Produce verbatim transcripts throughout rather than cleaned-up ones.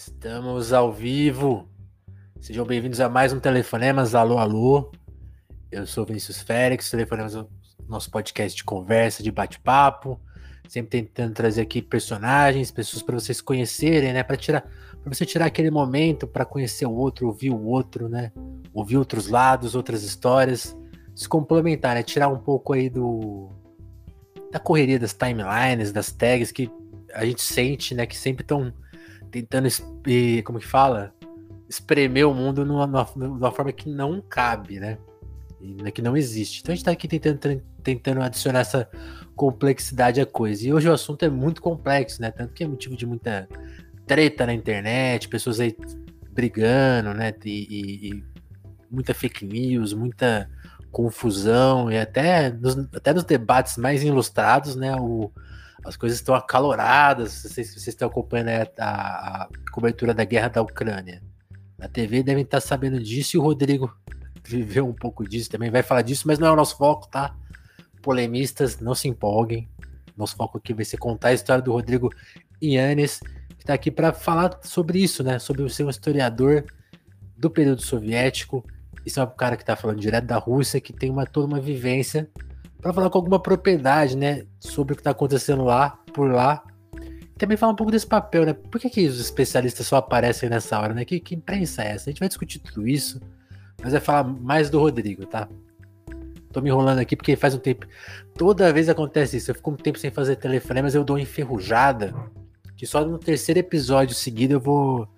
Estamos ao vivo. Sejam bem-vindos a mais um Telefonemas. Alô, alô. Eu sou o Vinícius Félix. Telefonemas é o nosso podcast de conversa, de bate-papo. Sempre tentando trazer aqui personagens, pessoas para vocês conhecerem, né? Para tirar, para você tirar aquele momento para conhecer o outro, ouvir o outro, né? Ouvir outros lados, outras histórias. Se complementar, né? Tirar um pouco aí do... da correria das timelines, das tags que a gente sente, né? Que sempre estão tentando, como que fala? Espremer o mundo numa, numa forma que não cabe, né? Que não existe. Então a gente tá aqui tentando, tentando adicionar essa complexidade à coisa. E hoje o assunto é muito complexo, né? Tanto que é motivo de muita treta na internet, pessoas aí brigando, né? E, e, e muita fake news, muita confusão e até nos, até nos debates mais ilustrados, né? O, as coisas estão acaloradas. Vocês, vocês estão acompanhando a, a, a cobertura da guerra da Ucrânia. Na T V devem estar sabendo disso e o Rodrigo viveu um pouco disso também, vai falar disso, mas não é o nosso foco, tá? Polemistas, não se empolguem. Nosso foco aqui vai ser contar a história do Rodrigo Ianes, que tá aqui para falar sobre isso, né? Sobre ser um historiador do período soviético. Isso é um cara que tá falando direto da Rússia, que tem uma, toda uma vivência para falar com alguma propriedade, né? Sobre o que tá acontecendo lá, por lá. Também falar um pouco desse papel, né? Por que que os especialistas só aparecem nessa hora, né? Que, que imprensa é essa? A gente vai discutir tudo isso, mas vai falar mais do Rodrigo, tá? Tô me enrolando aqui porque faz um tempo... Toda vez acontece isso. Eu fico um tempo sem fazer telefone, mas eu dou uma enferrujada que só no terceiro episódio seguido eu vou...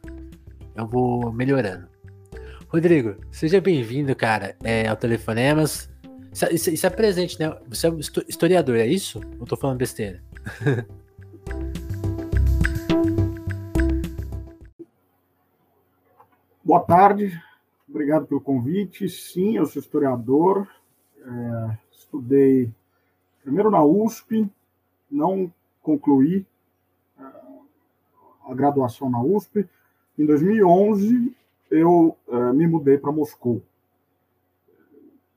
eu vou melhorando. Rodrigo, seja bem-vindo, cara, é, ao Telefonemas. Isso, isso, isso é presente, né? Você é um historiador, é isso? Ou tô falando besteira? Boa tarde, obrigado pelo convite. Sim, eu sou historiador, é, estudei primeiro na U S P, não concluí é, a graduação na U S P. Em dois mil e onze, eu é, me mudei para Moscou.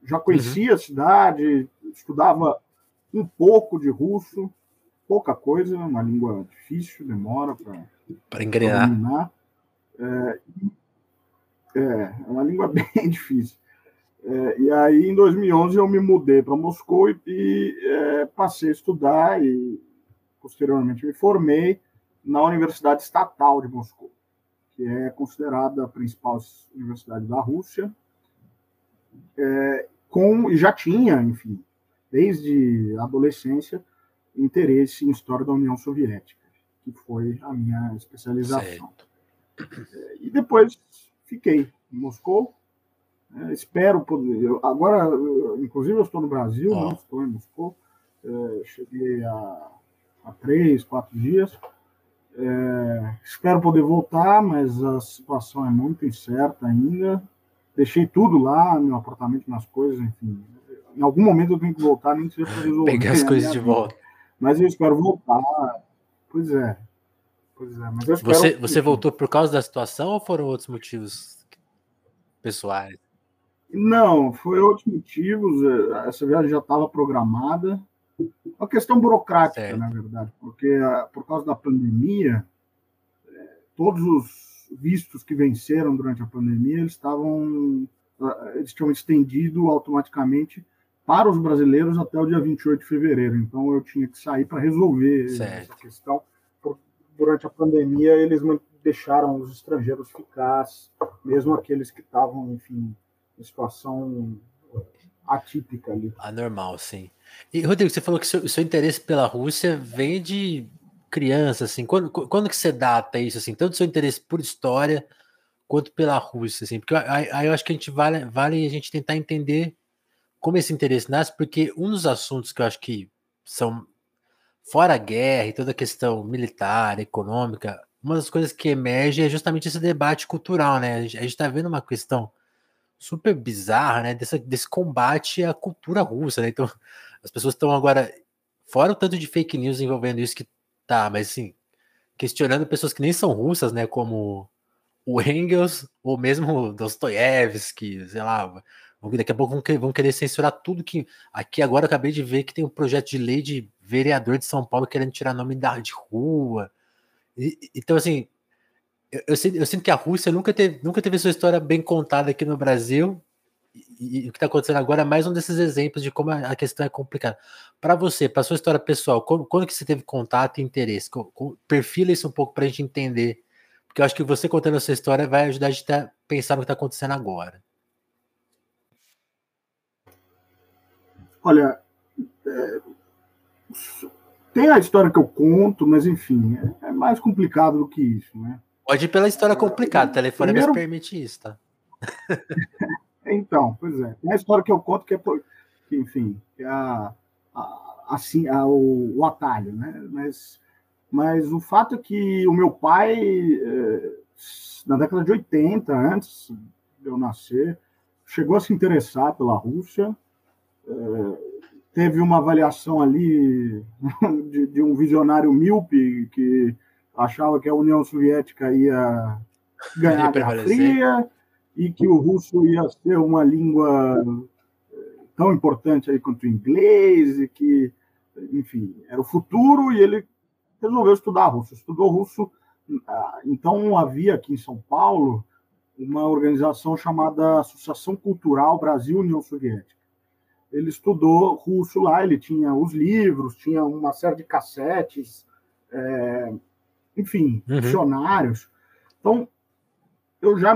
Já conhecia uhum. a cidade, estudava um pouco de russo, pouca coisa, uma língua difícil, demora para engrenar. É, É, é uma língua bem difícil. É, e aí, em dois mil e onze, eu me mudei para Moscou e, e é, passei a estudar e, posteriormente, me formei na Universidade Estatal de Moscou, que é considerada a principal universidade da Rússia, é, com, e já tinha, enfim, desde a adolescência, interesse em História da União Soviética, que foi a minha especialização. É, e depois... Fiquei em Moscou, é, espero poder... Eu, agora, eu, inclusive, eu estou no Brasil, oh. não estou em Moscou, é, cheguei há três, quatro dias, é, espero poder voltar, mas a situação é muito incerta ainda, deixei tudo lá, meu apartamento, minhas coisas, enfim, em algum momento eu tenho que voltar, nem sei se resolver. Pegar as coisas de volta. Mas eu espero voltar, pois é. Pois é, mas eu você, que... você voltou por causa da situação ou foram outros motivos pessoais? Não, foram outros motivos. Essa viagem já estava programada. Uma questão burocrática, certo. Na verdade, porque por causa da pandemia, todos os vistos que venceram durante a pandemia, eles estavam, eles tinham estendido automaticamente para os brasileiros até o dia vinte e oito de fevereiro. Então eu tinha que sair para resolver certo. Essa questão. Durante a pandemia, eles deixaram os estrangeiros ficar, mesmo aqueles que estavam, enfim, em situação atípica ali. Anormal, sim. E, Rodrigo, você falou que o seu, seu interesse pela Rússia vem de criança, assim. Quando, quando que você data isso, assim? Tanto o seu interesse por história quanto pela Rússia, assim? Porque aí eu acho que a gente vale, vale a gente tentar entender como esse interesse nasce, porque um dos assuntos que eu acho que são... Fora a guerra e toda a questão militar, econômica, uma das coisas que emerge é justamente esse debate cultural, né? A gente está vendo uma questão super bizarra, né? Desse, desse combate à cultura russa, né? Então, as pessoas estão agora, fora o tanto de fake news envolvendo isso que tá, mas assim, questionando pessoas que nem são russas, né? Como o Engels ou mesmo o Dostoiévski, sei lá. Daqui a pouco vão querer censurar tudo que... Aqui agora eu acabei de ver que tem um projeto de lei de vereador de São Paulo querendo tirar nome de rua. E, então, assim, eu, eu, sinto, eu sinto que a Rússia nunca teve, nunca teve sua história bem contada aqui no Brasil, e, e o que está acontecendo agora é mais um desses exemplos de como a, a questão é complicada. Para você, para sua história pessoal, quando, quando que você teve contato e interesse? Com, com, perfila isso um pouco para a gente entender, porque eu acho que você contando a sua história vai ajudar a gente a pensar no que está acontecendo agora. Olha, é, tem a história que eu conto, mas enfim, é, é mais complicado do que isso, né? Pode ir pela história complicada, o telefone primeiro... me permite isso, tá? Então, pois é, tem a história que eu conto que é, que, enfim, é a, a, assim, a, o, o atalho, né? Mas, mas o fato é que o meu pai, na década de oitenta, antes de eu nascer, chegou a se interessar pela Rússia. É, teve uma avaliação ali de, de um visionário míope que achava que a União Soviética ia ganhar a Guerra Fria e que o russo ia ser uma língua tão importante aí quanto o inglês e que, enfim, era o futuro, e ele resolveu estudar russo. Estudou russo. Então, havia aqui em São Paulo uma organização chamada Associação Cultural Brasil-União Soviética. Ele estudou russo lá, ele tinha os livros, tinha uma série de cassetes, é, enfim, uhum. dicionários. Então, eu já,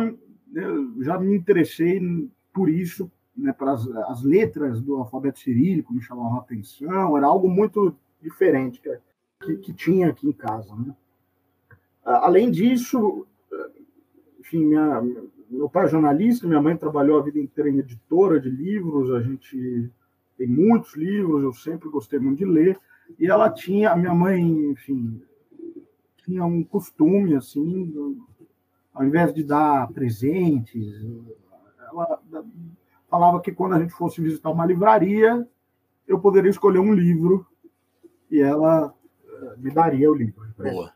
eu já me interessei por isso, né, pelas, as letras do alfabeto cirílico me chamavam a atenção, era algo muito diferente que, que tinha aqui em casa, né? Além disso, enfim, minha... meu pai é jornalista, minha mãe trabalhou a vida inteira em editora de livros, a gente tem muitos livros, eu sempre gostei muito de ler, e ela tinha, a minha mãe, enfim, tinha um costume, assim, ao invés de dar presentes, ela falava que quando a gente fosse visitar uma livraria, eu poderia escolher um livro e ela me daria o livro. Boa.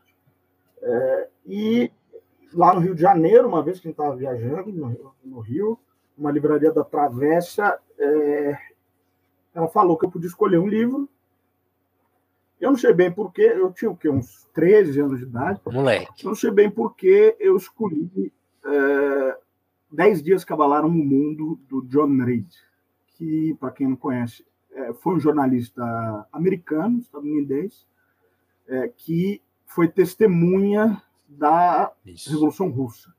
É, e... lá no Rio de Janeiro, uma vez que a gente estava viajando no, no Rio, uma livraria da Travessa, é, ela falou que eu podia escolher um livro. Eu não sei bem por quê, eu tinha o quê? Uns treze anos de idade. Moleque. Eu não sei bem por quê, eu escolhi é, Dez Dias que Abalaram o Mundo, do John Reed, que, para quem não conhece, é, foi um jornalista americano, estadunidense, é, que foi testemunha da Isso. Revolução Russa.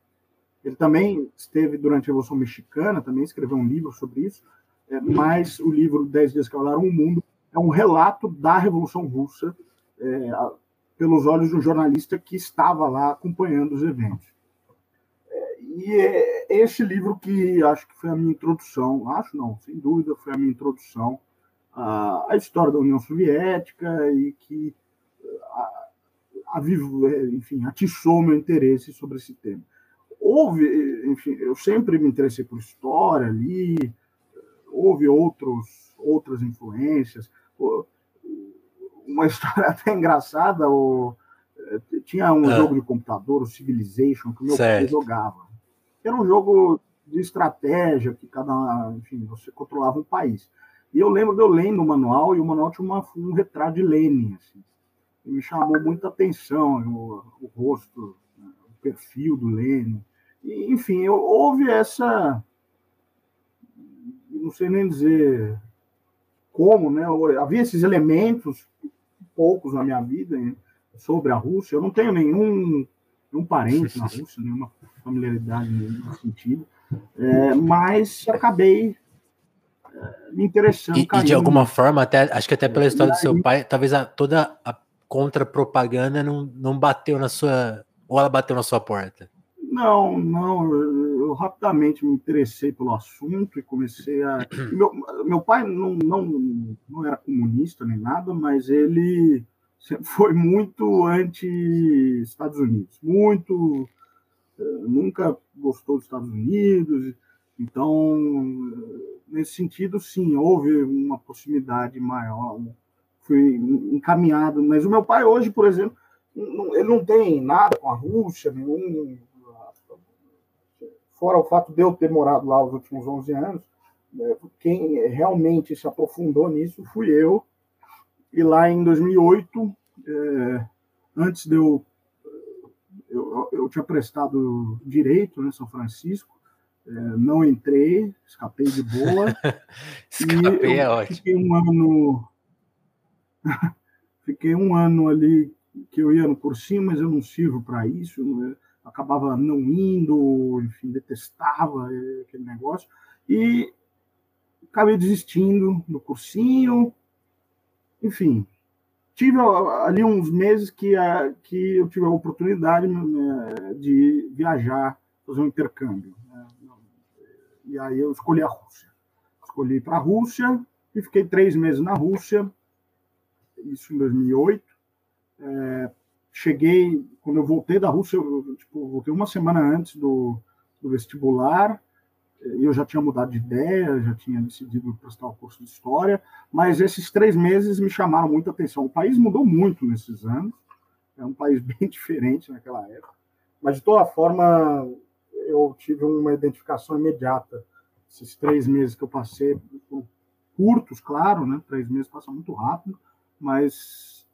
Ele também esteve durante a Revolução Mexicana, também escreveu um livro sobre isso, é, mas o livro Dez Dias que Abalaram o Mundo é um relato da Revolução Russa é, a, pelos olhos de um jornalista que estava lá acompanhando os eventos. É, e é esse livro que acho que foi a minha introdução, acho não, sem dúvida, foi a minha introdução à, à história da União Soviética e que... A, Avivo, enfim, atiçou meu interesse sobre esse tema. Houve, enfim, eu sempre me interessei por história ali, houve outros, outras influências. Uma história até engraçada, o, tinha um ah. jogo de computador, o Civilization, que o meu pai jogava. Era um jogo de estratégia, que cada, enfim, você controlava um país. E eu lembro de eu lendo o manual, e o manual tinha uma, um retrato de Lênin, assim. Me chamou muita atenção o, o rosto, o perfil do Lênin. E, enfim, eu, houve essa... Não sei nem dizer como, né? Havia esses elementos, poucos na minha vida, sobre a Rússia. Eu não tenho nenhum, nenhum parente na Rússia, nenhuma familiaridade nesse sentido. É, mas acabei... me interessando. E, e de alguma forma, até, acho que até pela história do seu pai, talvez a, toda a contra-propaganda não, não bateu na sua... Ou ela bateu na sua porta? Não, não. Eu, eu rapidamente me interessei pelo assunto e comecei a... meu, meu pai não, não, não era comunista nem nada, mas ele sempre foi muito anti-Estados Unidos. Muito... Nunca gostou dos Estados Unidos. Então, nesse sentido, sim, houve uma proximidade maior... fui encaminhado, mas o meu pai hoje, por exemplo, não, ele não tem nada com a Rússia, nenhum, fora o fato de eu ter morado lá os últimos onze anos, né, quem realmente se aprofundou nisso fui eu, e lá em dois mil e oito, é, antes de eu Eu, eu tinha prestado direito, né, São Francisco, é, não entrei, escapei de boa. Escapei, e é ótimo. Fiquei um ano, fiquei um ano ali que eu ia no cursinho, mas eu não sirvo para isso, eu acabava não indo, enfim, detestava aquele negócio, e acabei desistindo do cursinho, enfim. Tive ali uns meses que, a, que eu tive a oportunidade, né, de viajar, fazer um intercâmbio. Né? E aí eu escolhi a Rússia. Escolhi para a Rússia e fiquei três meses na Rússia, isso em dois mil e oito. É, cheguei, quando eu voltei da Rússia, eu tipo, voltei uma semana antes do, do vestibular, e eu já tinha mudado de ideia, já tinha decidido prestar o curso de História, mas esses três meses me chamaram muita atenção. O país mudou muito nesses anos, é um país bem diferente naquela época, mas, de toda forma, eu tive uma identificação imediata. Esses três meses que eu passei, curtos, claro, né? Três meses passam muito rápido, mas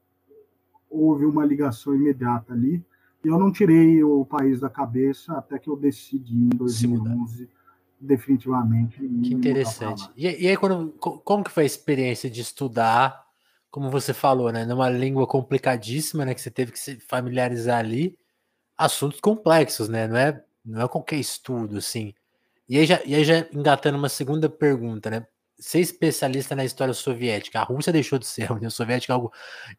houve uma ligação imediata ali, e eu não tirei o país da cabeça até que eu decidi, em dois mil e onze, definitivamente. Que interessante. E, e aí, quando, como que foi a experiência de estudar, como você falou, né, numa língua complicadíssima, né, que você teve que se familiarizar ali, assuntos complexos, né, não é, não é qualquer estudo, assim. E aí, já, e aí já engatando uma segunda pergunta, né, ser especialista na história soviética, a Rússia deixou de ser a União Soviética, algo,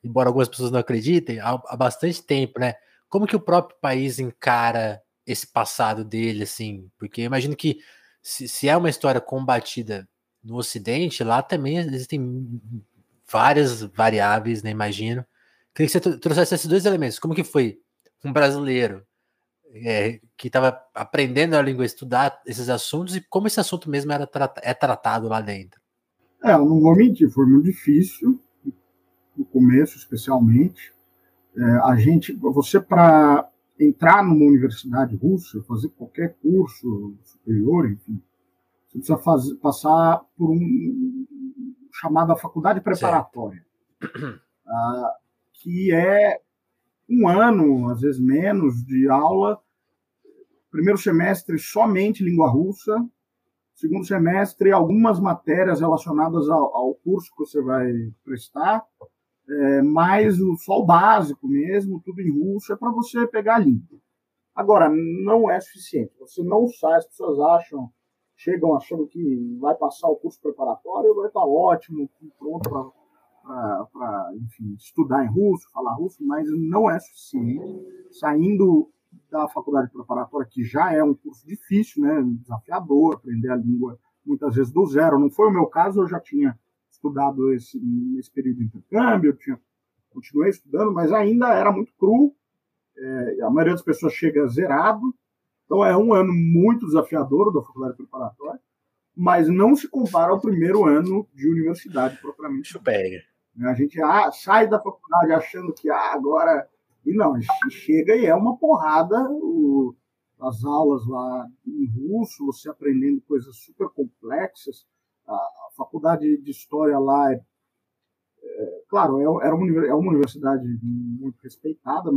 embora algumas pessoas não acreditem, há, há bastante tempo, né, como que o próprio país encara esse passado dele, assim, porque eu imagino que Se, se é uma história combatida no Ocidente, lá também existem várias variáveis, né, imagino. Queria que você trouxesse esses dois elementos. Como que foi um brasileiro é, que estava aprendendo a língua, estudar esses assuntos, e como esse assunto mesmo era trat- é tratado lá dentro? É, eu não vou mentir, foi muito difícil, no começo especialmente. É, a gente, você para... entrar numa universidade russa, fazer qualquer curso superior, enfim, você precisa fazer, passar por um chamado faculdade preparatória, uh, que é um ano, às vezes menos, de aula. Primeiro semestre, somente língua russa. Segundo semestre, algumas matérias relacionadas ao, ao curso que você vai prestar. É, mas o, só o básico mesmo, tudo em russo, é para você pegar a língua. Agora, não é suficiente. Você não sai, as pessoas acham, chegam achando que vai passar o curso preparatório, vai estar ótimo, pronto para estudar em russo, falar russo, mas não é suficiente. Saindo da faculdade preparatória, que já é um curso difícil, né, desafiador, aprender a língua muitas vezes do zero. Não foi o meu caso, eu já tinha estudado esse, nesse período de intercâmbio, eu tinha, continuei estudando, mas ainda era muito cru, é, a maioria das pessoas chega zerado, então é um ano muito desafiador da faculdade preparatória, mas não se compara ao primeiro ano de universidade propriamente. Superior. A gente ah, sai da faculdade achando que ah, agora... E não, a gente chega e é uma porrada, o, as aulas lá em russo, você aprendendo coisas super complexas. A faculdade de História lá, é, é, claro, é, é, uma, é uma universidade muito respeitada,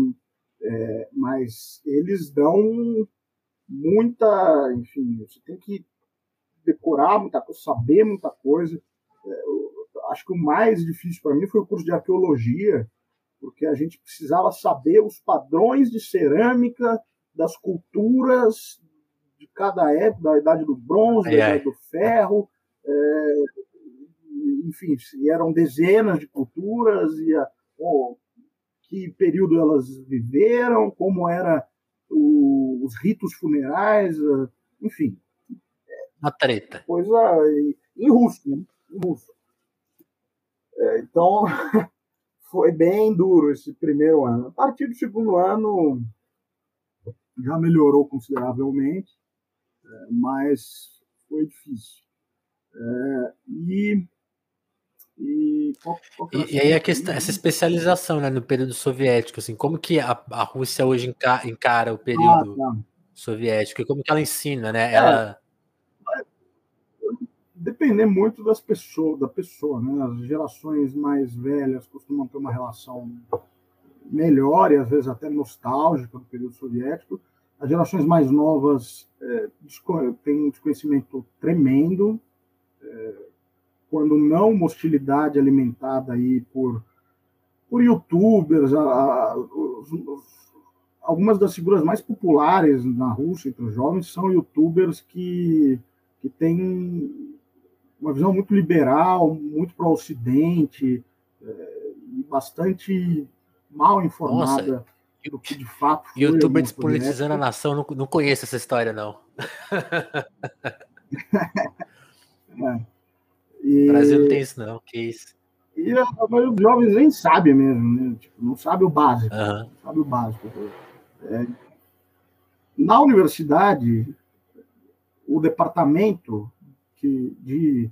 é, mas eles dão muita... Enfim, você tem que decorar muita coisa, saber muita coisa. É, eu, acho que o mais difícil para mim foi o curso de Arqueologia, porque a gente precisava saber os padrões de cerâmica das culturas de cada época, da Idade do Bronze, ai, da Idade ai. do Ferro... É, enfim, eram dezenas de culturas, e a, oh, que período elas viveram, como eram os ritos funerais, enfim. Uma treta. Coisa em russo, né? Em russo. É, então, foi bem duro esse primeiro ano. A partir do segundo ano, já melhorou consideravelmente, mas foi difícil. É, e, e, qual, qual que e, e aí a questão, essa especialização, né, no período soviético, assim, como que a, a Rússia hoje encara, encara o período ah, tá. soviético, e como que ela ensina, né? É, ela... Depender muito das pessoas, da pessoa, né? As gerações mais velhas costumam ter uma relação melhor e às vezes até nostálgica do período soviético. As gerações mais novas é, têm um desconhecimento tremendo, é, quando não uma hostilidade alimentada aí por, por youtubers, a, a, os, os, algumas das figuras mais populares na Rússia entre os jovens são youtubers que, que têm uma visão muito liberal, muito para o Ocidente, é, bastante mal informada. Nossa. Do que de fato foi. Youtuber despolitizando a nação, não, não conheço essa história, não. É. E... O Brasil não tem isso, não. Que isso? E a maioria dos jovens nem sabe mesmo, né? Tipo, não sabe o básico. Uhum. Não sabe o básico. É. Na universidade, o departamento que, de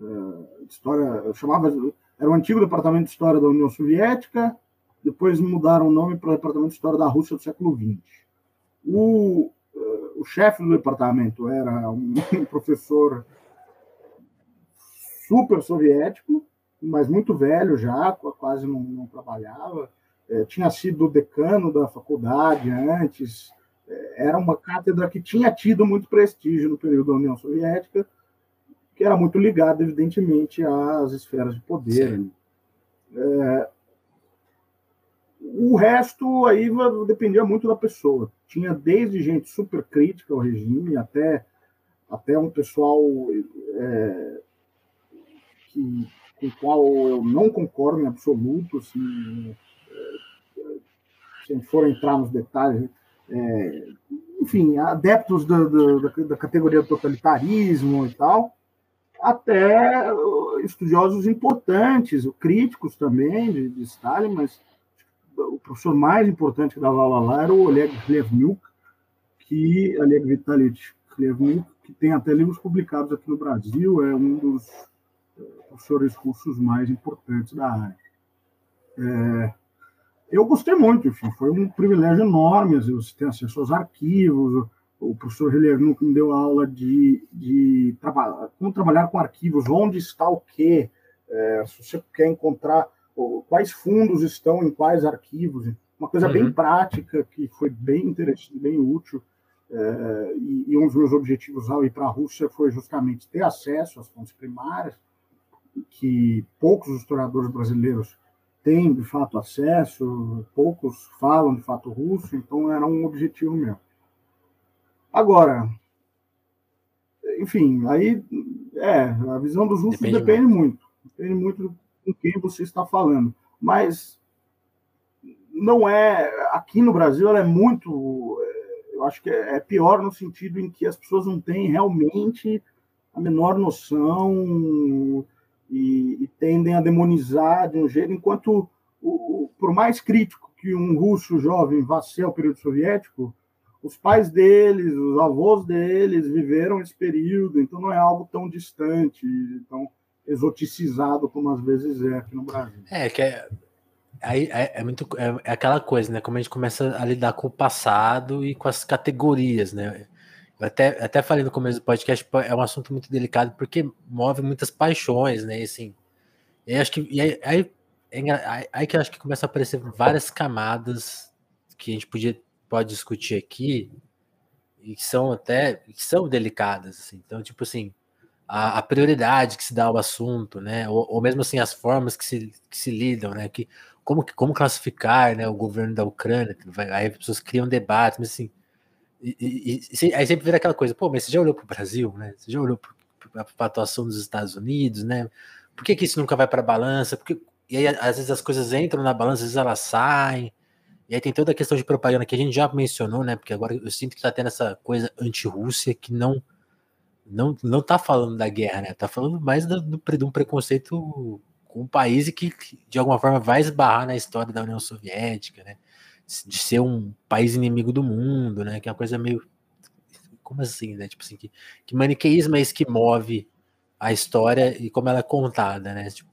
uh, história chamava. Era o antigo departamento de história da União Soviética. Depois mudaram o nome para o Departamento de História da Rússia do século vinte. O, uh, o chefe do departamento era um, um professor super soviético, mas muito velho já, quase não, não trabalhava. É, tinha sido decano da faculdade antes. É, era uma cátedra que tinha tido muito prestígio no período da União Soviética, que era muito ligada, evidentemente, às esferas de poder. É, o resto aí dependia muito da pessoa. Tinha desde gente super crítica ao regime até, até um pessoal é, que, com o qual eu não concordo em absoluto. Assim, é, se a gente for entrar nos detalhes, é, enfim, adeptos da, da, da categoria do totalitarismo e tal, até estudiosos importantes, críticos também de, de Stalin, mas o professor mais importante que dava aula lá era o Oleg Klevnik, que Oleg Vitalich Klevnik, que tem até livros publicados aqui no Brasil, é um dos professores russos mais importantes da área. É, eu gostei muito, enfim, foi um privilégio enorme, você tem acesso aos arquivos, o professor Jeliano me deu aula de, de traba- como trabalhar com arquivos, onde está o quê, é, se você quer encontrar quais fundos estão em quais arquivos, uma coisa uhum. bem prática, que foi bem interessante, bem útil, é, e, e um dos meus objetivos ao ir para a Rússia foi justamente ter acesso às fontes primárias, que poucos historiadores brasileiros têm, de fato, acesso, poucos falam, de fato, russo, então era um objetivo meu. Agora, enfim, aí, é, a visão dos russos depende, depende muito, depende muito do com quem você está falando, mas não é, aqui no Brasil ela é muito, eu acho que é pior no sentido em que as pessoas não têm realmente a menor noção e, e tendem a demonizar de um jeito, enquanto o, o, por mais crítico que um russo jovem vá ser ao período soviético, os pais deles, os avós deles viveram esse período, então não é algo tão distante, então exoticizado como às vezes é aqui no Brasil. É, que é, é, é, é, muito, é, é aquela coisa, né? Como a gente começa a lidar com o passado e com as categorias, né? Eu até, até falei no começo do podcast, é um assunto muito delicado porque move muitas paixões, né? E, assim, eu acho que, e aí, aí, aí, aí que eu acho que começa a aparecer várias camadas que a gente podia, pode discutir aqui e que são até que são delicadas, assim. Então, tipo assim, a prioridade que se dá ao assunto, né? Ou, ou mesmo assim as formas que se, que se lidam, né? Que, como, como classificar, né, o governo da Ucrânia? Vai, aí as pessoas criam debates, mas assim, e, e, e, aí sempre vira aquela coisa, pô, mas você já olhou para o Brasil, né? Você já olhou para a atuação dos Estados Unidos, né? Por que, que isso nunca vai para a balança? Porque, e aí às vezes as coisas entram na balança, às vezes elas saem, e aí tem toda a questão de propaganda que a gente já mencionou, né? Porque agora eu sinto que está tendo essa coisa anti-Rússia que não Não, não tá falando da guerra, né? Tá falando mais do, do, de um preconceito com o país e que, que, de alguma forma, vai esbarrar na história da União Soviética, né? De ser um país inimigo do mundo, né? Que é uma coisa meio... Como assim, né? Tipo assim, que, que maniqueísmo é esse que move a história e como ela é contada, né? Tipo,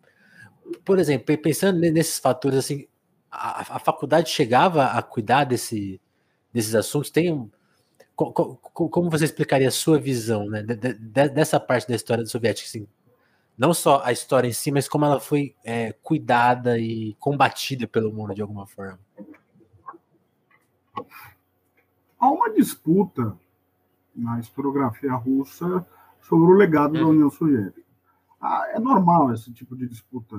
por exemplo, pensando nesses fatores, assim, a, a faculdade chegava a cuidar desse, desses assuntos? Tem um... Como você explicaria a sua visão, né, dessa parte da história do soviético? Assim, não só a história em si, mas como ela foi é, cuidada e combatida pelo mundo de alguma forma. Há uma disputa na historiografia russa sobre o legado da União Soviética. Ah, é normal esse tipo de disputa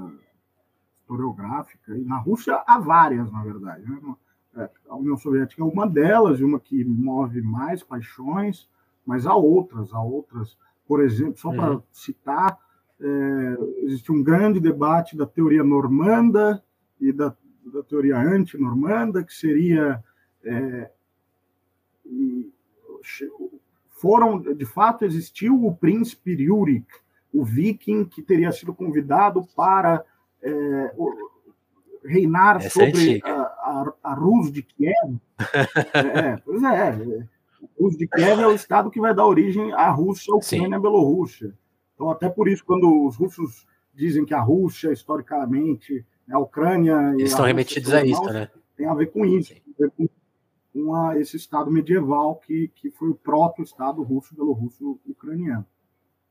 historiográfica, e na Rússia há várias, na verdade, né? A União Soviética é uma delas, uma que move mais paixões, mas há outras, há outras. Por exemplo, só para é. citar, é, existe um grande debate da teoria normanda e da, da teoria anti-normanda, que seria... É, foram, de fato, existiu o príncipe Yurik, o viking que teria sido convidado para é, reinar Essa sobre é a, a, a Rus de Kiev. É, pois é, o Rus de Kiev é o estado que vai dar origem à Rússia, Ucrânia e à Bielorrússia. Então, até por isso, quando os russos dizem que a Rússia, historicamente, a Ucrânia... Eles e estão a remetidos a isso, né? Tem a ver com isso, tem a ver com com a, esse Estado medieval que, que foi o proto-Estado russo, belorrusso-ucraniano.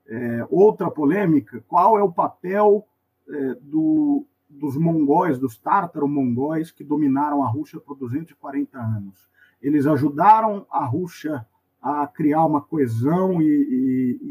É, outra polêmica, qual é o papel é, do, dos mongóis, dos tártaro-mongóis que dominaram a Rússia por duzentos e quarenta anos? Eles ajudaram a Rússia a criar uma coesão e,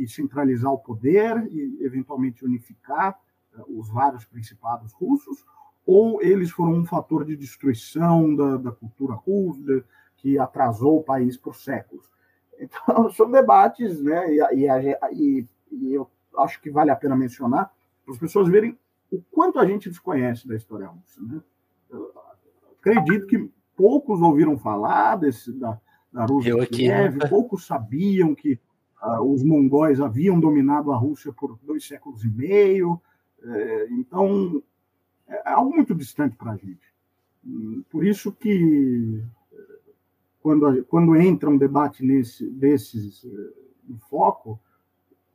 e, e centralizar o poder e, eventualmente, unificar é, os vários principados russos? Ou eles foram um fator de destruição da, da cultura russa, que atrasou o país por séculos? Então, são debates, né? E, e, e eu acho que vale a pena mencionar, para as pessoas verem o quanto a gente desconhece da história russa, né? Eu acredito que poucos ouviram falar desse, da, da Rússia de Kiev, poucos sabiam que uh, os mongóis haviam dominado a Rússia por dois séculos e meio. É, então... é algo muito distante para a gente. Por isso que, quando, quando entra um debate nesse, desses em foco,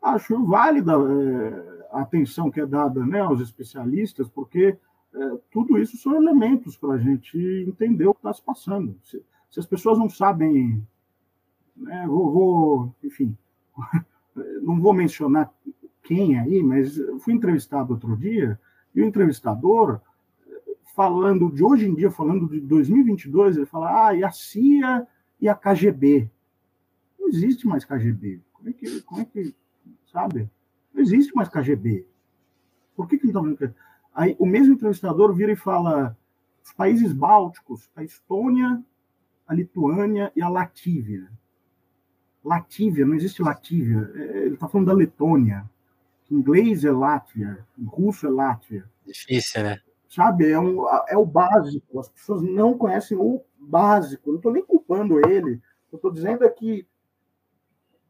acho válida a atenção que é dada, né, aos especialistas, porque é, tudo isso são elementos para a gente entender o que está se passando. Se, se as pessoas não sabem... Né, vou, vou, enfim, não vou mencionar quem aí, mas fui entrevistado outro dia... E o entrevistador, falando de hoje em dia, falando de dois mil e vinte e dois, ele fala, ah, e a C I A e a K G B. Não existe mais K G B. Como é que, como é que sabe? Não existe mais K G B. Por que que então... Aí o mesmo entrevistador vira e fala, os países bálticos, a Estônia, a Lituânia e a Latívia. Latívia, não existe Latívia. Ele está falando da Letônia. Em inglês é Látvia, em russo é Látvia. Difícil, né? Sabe, é, um, é o básico. As pessoas não conhecem o básico. Eu não estou nem culpando ele. Eu estou dizendo é que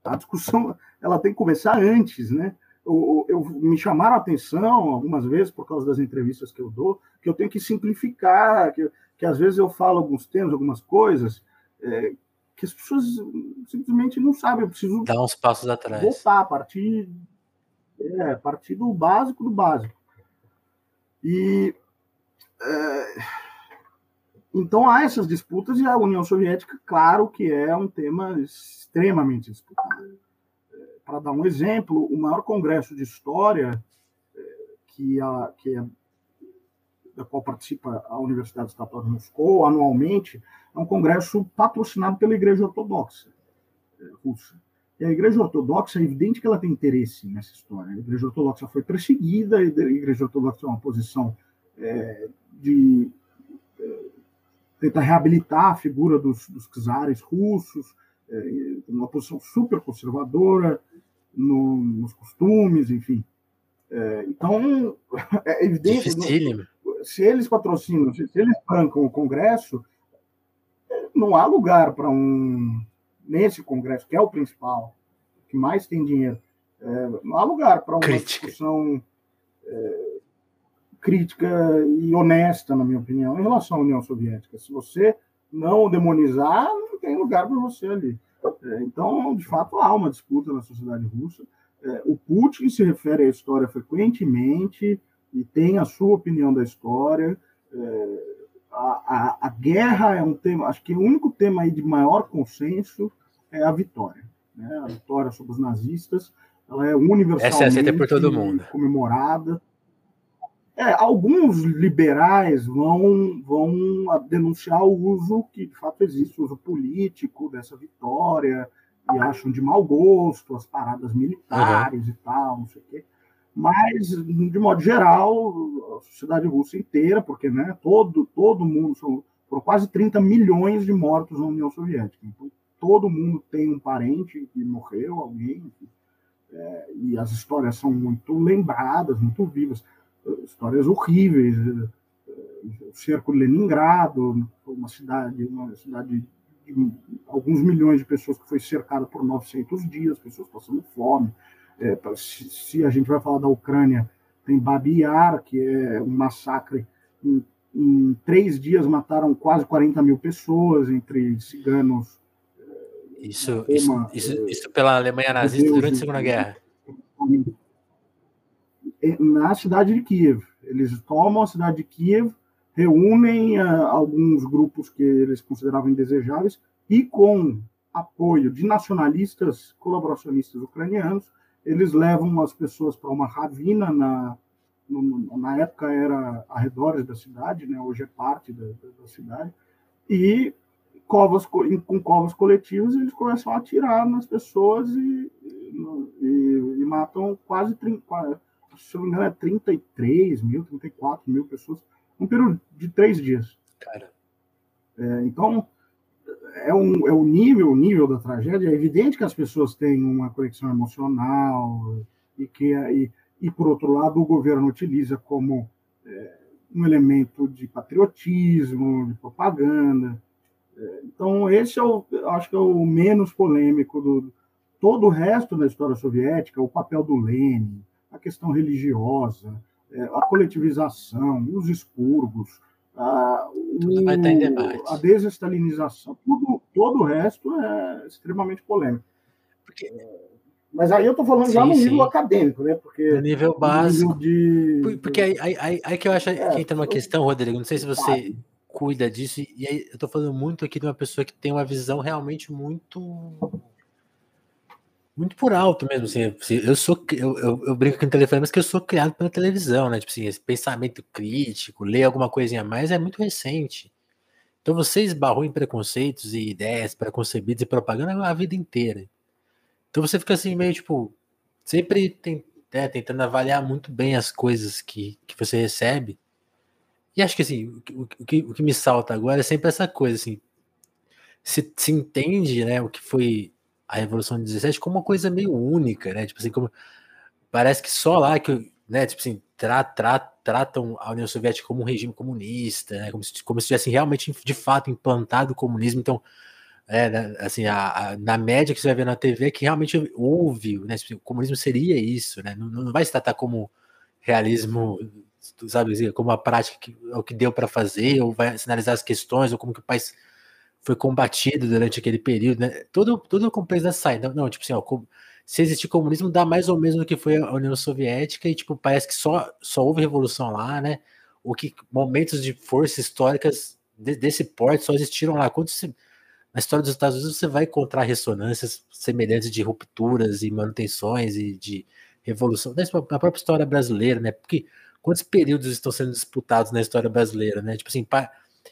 a discussão ela tem que começar antes, né? Eu, eu, me chamaram a atenção algumas vezes, por causa das entrevistas que eu dou, que eu tenho que simplificar, que, que às vezes eu falo alguns termos, algumas coisas, é, que as pessoas simplesmente não sabem. Eu preciso dar uns passos atrás. Voltar a partir... É, partir do básico do básico. E, é, então, há essas disputas, e a União Soviética, claro que é um tema extremamente disputado. É, para dar um exemplo, o maior congresso de história é, que a, que é, da qual participa a Universidade Estatal de Moscou anualmente, é um congresso patrocinado pela Igreja Ortodoxa é, russa. E a Igreja Ortodoxa, é evidente que ela tem interesse nessa história. A Igreja Ortodoxa foi perseguida, a Igreja Ortodoxa é uma posição é, de é, tentar reabilitar a figura dos, dos czares russos, é, uma posição super conservadora no, nos costumes, enfim. É, então, é evidente... Dificílimo. Se eles patrocinam, se eles bancam o Congresso, não há lugar para um... nesse congresso, que é o principal, que mais tem dinheiro, é, não há lugar para uma crítica. discussão é, crítica e honesta, na minha opinião, em relação à União Soviética. Se você não demonizar, não tem lugar para você ali. É, então, de fato, há uma disputa na sociedade russa. É, o Putin se refere à história frequentemente e tem a sua opinião da história. É, A, a, a guerra é um tema, acho que o único tema aí de maior consenso é a vitória, né? A vitória sobre os nazistas, ela é universalmente Essa é por todo mundo. comemorada. É, alguns liberais vão, vão denunciar o uso que, de fato, existe, o uso político dessa vitória, e acham de mau gosto as paradas militares, uhum, e tal, não sei o quê. Mas, de modo geral, a sociedade russa inteira, porque, né, todo, todo mundo, são, foram quase trinta milhões de mortos na União Soviética. Então, todo mundo tem um parente que morreu, alguém, é, e as histórias são muito lembradas, muito vivas. Histórias horríveis, o cerco de Leningrado, uma cidade, uma cidade de alguns milhões de pessoas que foi cercada por novecentos dias, pessoas passando fome. É, se, se a gente vai falar da Ucrânia, tem Babi Yar, que é um massacre. Em, em três dias mataram quase quarenta mil pessoas, entre ciganos... Isso, Roma, isso, isso, isso pela Alemanha nazista durante a Segunda Guerra. Na cidade de Kiev. Eles tomam a cidade de Kiev, reúnem uh, alguns grupos que eles consideravam indesejáveis e, com apoio de nacionalistas colaboracionistas ucranianos, eles levam as pessoas para uma ravina. Na, no, na época era arredores da cidade, né? Hoje é parte da, da cidade. E covas, com covas coletivas eles começam a atirar nas pessoas e, e, e matam quase trinta... se eu não me engano, é trinta e três mil, trinta e quatro mil pessoas, num período de três dias. Cara. É, então, é, um, é um nível, o nível da tragédia. É evidente que as pessoas têm uma conexão emocional e, que, e, e por outro lado, o governo utiliza como é, um elemento de patriotismo, de propaganda. É, então, esse é o, acho que é o menos polêmico do todo o resto da história soviética, o papel do Lênin, a questão religiosa, a coletivização, os expurgos, a, o, a desestalinização, tudo, todo o resto é extremamente polêmico. Porque... Mas aí eu estou falando sim, já no sim. nível acadêmico, né? Porque no nível básico. Nível de... Porque aí, aí, aí que eu acho é, que entra uma eu... questão, Rodrigo, não sei se você cuida disso, e aí eu estou falando muito aqui de uma pessoa que tem uma visão realmente muito... muito por alto mesmo, assim, eu sou, eu, eu, eu brinco aqui no telefone, mas que eu sou criado pela televisão, né, tipo assim, esse pensamento crítico, ler alguma coisinha a mais é muito recente, então você esbarrou em preconceitos e ideias preconcebidas e propaganda a vida inteira, então você fica assim meio, tipo, sempre tem, é, tentando avaliar muito bem as coisas que, que você recebe, e acho que assim, o, o, que, o que me salta agora é sempre essa coisa, assim, se, se entende, né, o que foi a Revolução de dezessete como uma coisa meio única, né? Tipo assim, como parece que só lá que, né? Tipo assim, tra, tra, tratam a União Soviética como um regime comunista, né? Como se, como se tivessem realmente, de fato, implantado o comunismo. Então, é, assim, a, a, na média que você vai ver na T V é que realmente houve, né? Tipo assim, o comunismo seria isso, né? Não, não vai se tratar como realismo, sabe? Como a prática, que, o que deu para fazer, ou vai sinalizar as questões, ou como que o país foi combatido durante aquele período, né? Todo, todo o complexo da saída. Não, tipo assim, ó, se existir comunismo, dá mais ou menos do que foi a União Soviética, e tipo, parece que só, só houve revolução lá, né? Ou que momentos de forças históricas de, desse porte só existiram lá. Quando se, na história dos Estados Unidos, você vai encontrar ressonâncias semelhantes de rupturas e manutenções e de revolução. Na própria história brasileira, né? Porque quantos períodos estão sendo disputados na história brasileira, né? Tipo assim, para...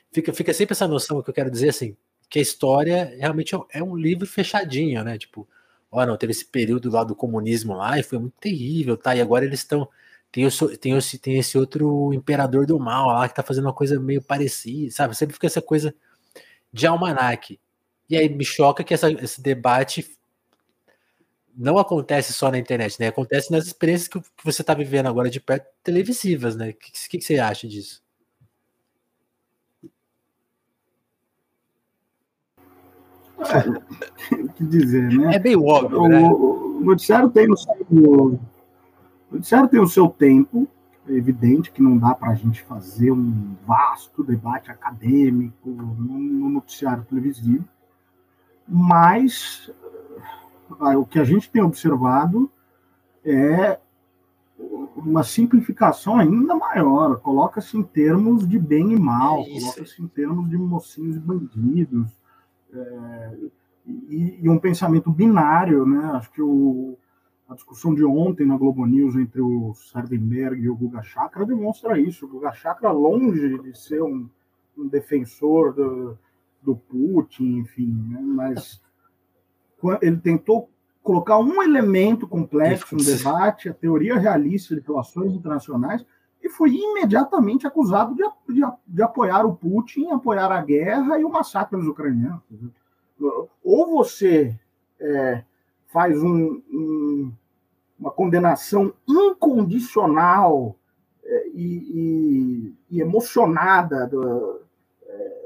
Fica, fica sempre essa noção que eu quero dizer, assim, que a história realmente é um livro fechadinho, né? Tipo, ó, não, teve esse período lá do comunismo lá e foi muito terrível, tá? E agora eles estão... Tem, tem, tem esse outro imperador do mal lá que tá fazendo uma coisa meio parecida, sabe? Sempre fica essa coisa de almanaque. E aí me choca que essa, esse debate não acontece só na internet, né? Acontece nas experiências que, que você tá vivendo agora de perto, televisivas, né? O que, que, que você acha disso? É, o que dizer, né? É bem óbvio, o, né? O noticiário tem o seu, o noticiário tem o seu tempo, é evidente que não dá para a gente fazer um vasto debate acadêmico no, no noticiário televisivo, mas o que a gente tem observado é uma simplificação ainda maior, coloca-se em termos de bem e mal, é coloca-se em termos de mocinhos e bandidos, É, e, e um pensamento binário, né? Acho que o, A discussão de ontem na Globo News entre o Sardenberg e o Guga Chakra demonstra isso. O Guga Chakra, longe de ser um, um defensor do, do Putin, enfim, né? Mas ele tentou colocar um elemento complexo no debate, a teoria realista de relações internacionais, e foi imediatamente acusado de, de, de apoiar o Putin, apoiar a guerra e o massacre dos ucranianos. Ou você é, faz um, um, uma condenação incondicional é, e, e, e emocionada do, é,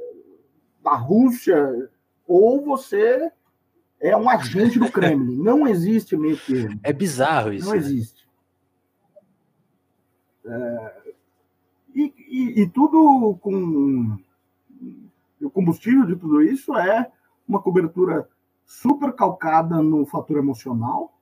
da Rússia, ou você é um agente do Kremlin. Não existe meio termo. É bizarro isso. Não, né? Existe. É, e, e, e tudo com... O combustível de tudo isso é uma cobertura super calcada no fator emocional,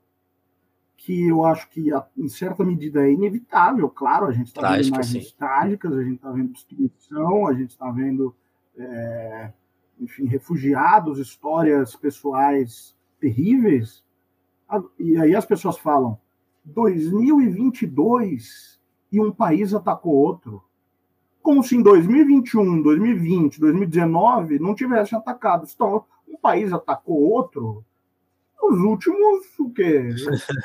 que eu acho que, em certa medida, é inevitável. Claro, a gente está vendo imagens trágicas, a gente está vendo destruição, a gente está vendo... É, enfim, refugiados, histórias pessoais terríveis. E aí as pessoas falam, dois mil e vinte e dois e um país atacou outro. Como se em dois mil e vinte e um, dois mil e vinte, dois mil e dezenove não tivessem atacado. Então, um país atacou outro nos últimos, o quê?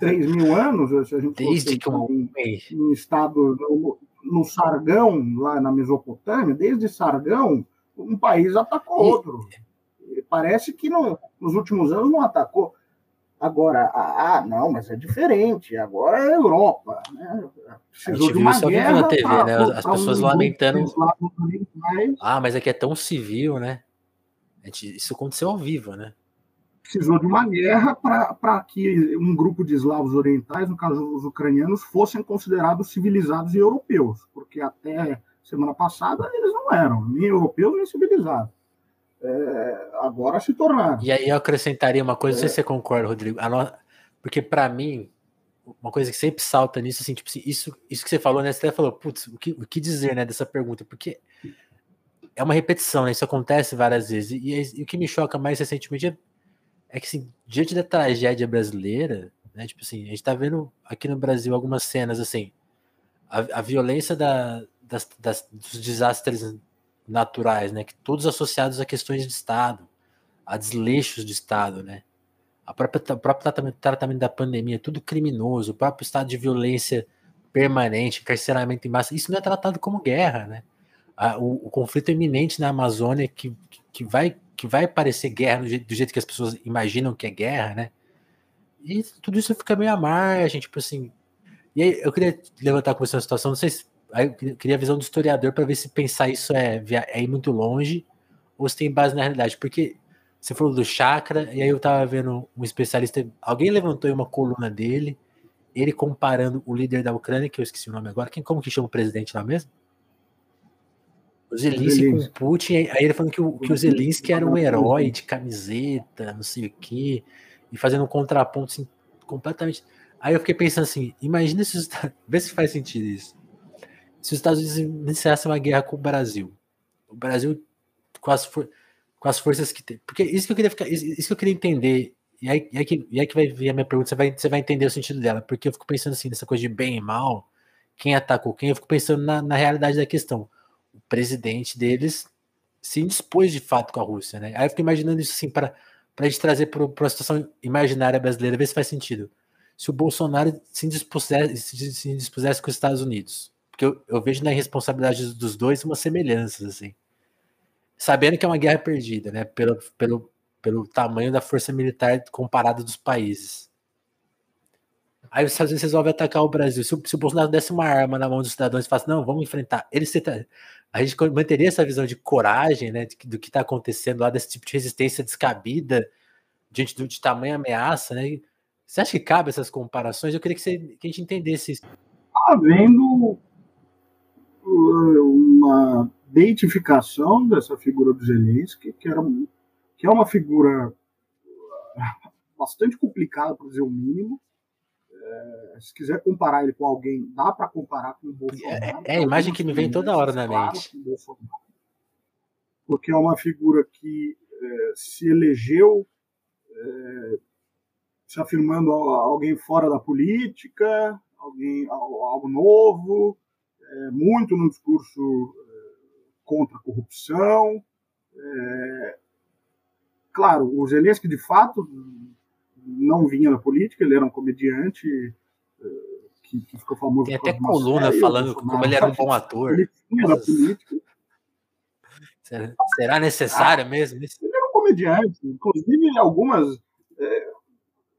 três mil anos? Se a gente Desde que eu... em, em estado, no, no Sargão, lá na Mesopotâmia, desde Sargão, um país atacou outro. Parece que não, nos últimos anos não atacou. Agora, ah, não, mas é diferente. Agora é a Europa. Né? Precisou de uma guerra. A gente viu isso na T V, tá, né? As tá pessoas um lamentando. Lá, mas... Ah, mas é que é tão civil, né? A gente, isso aconteceu ao vivo, né? Precisou de uma guerra para que um grupo de eslavos orientais, no caso os ucranianos, fossem considerados civilizados e europeus. Porque até semana passada eles não eram nem europeus nem civilizados. É, agora se tornaram. E aí eu acrescentaria uma coisa, é. Não sei se você concorda, Rodrigo, a no... porque para mim uma coisa que sempre salta nisso, assim, tipo, isso, isso que você falou, né? Você até falou, putz, o que, o que dizer, né, dessa pergunta? Porque é uma repetição, né? Isso acontece várias vezes. E, e, e o que me choca mais recentemente é, é que, assim, diante da tragédia brasileira, né? Tipo assim, a gente tá vendo aqui no Brasil algumas cenas, assim, a, a violência da Das, das, dos desastres naturais, né, que todos associados a questões de Estado, a desleixos de Estado, né, a própria, o próprio tratamento, tratamento da pandemia, tudo criminoso, o próprio estado de violência permanente, encarceramento em massa, isso não é tratado como guerra, né, a, o, o conflito iminente na Amazônia que, que, vai, que vai parecer guerra do jeito, do jeito que as pessoas imaginam que é guerra, né, e tudo isso fica meio à margem, tipo assim, e aí eu queria levantar com você uma situação, não sei se aí eu queria a visão do historiador para ver se pensar isso é, é ir muito longe ou se tem base na realidade, porque você falou do Chakra, e aí eu tava vendo um especialista, alguém levantou uma coluna dele, ele comparando o líder da Ucrânia, que eu esqueci o nome agora, quem, como que chama o presidente lá mesmo? O Zelensky com o Putin, aí ele falando que o, que o Zelensky era um herói de camiseta, não sei o que, e fazendo um contraponto assim, completamente, aí eu fiquei pensando assim, imagina se os... vê se faz sentido isso. Se os Estados Unidos iniciassem uma guerra com o Brasil, o Brasil com as, for- com as forças que tem, porque isso que eu queria ficar, isso, isso que eu queria entender, e aí, e, aí que, e aí que vai vir a minha pergunta, você vai, você vai entender o sentido dela, porque eu fico pensando assim, nessa coisa de bem e mal, quem atacou quem, eu fico pensando na, na realidade da questão, o presidente deles se indispôs de fato com a Rússia, né? Aí eu fico imaginando isso assim, para a gente trazer para uma situação imaginária brasileira, ver se faz sentido, se o Bolsonaro se indispusesse, se, se indispusesse com os Estados Unidos, porque eu, eu vejo na irresponsabilidade dos dois umas semelhanças, assim. Sabendo que é uma guerra perdida, né? Pelo, pelo, pelo tamanho da força militar comparada dos países. Aí os Estados Unidos resolvem atacar o Brasil. Se o, se o Bolsonaro desse uma arma na mão dos cidadãos e falasse, não, vamos enfrentar. Ele se, a gente manteria essa visão de coragem, né? Do que está acontecendo lá, desse tipo de resistência descabida, diante de, de tamanha ameaça, né? Você acha que cabe essas comparações? Eu queria que, você, que a gente entendesse isso. Tá vendo... uma beatificação dessa figura do Zelensky, que, era, que é uma figura bastante complicada, para dizer o mínimo. É, se quiser comparar ele com alguém, dá para comparar com o Bolsonaro. É, é a imagem que me vem toda hora na mente. Porque é uma figura que é, se elegeu é, se afirmando alguém fora da política, alguém, algo novo, é, muito no discurso é, contra a corrupção. É, claro, o Zelensky, de fato, não vinha da política, ele era um comediante é, que, que ficou famoso. Tem até coluna série, falando como ele era um bom ator. Ele vinha da política. Será, será necessário ah, mesmo isso? Ele era um comediante, inclusive algumas... É,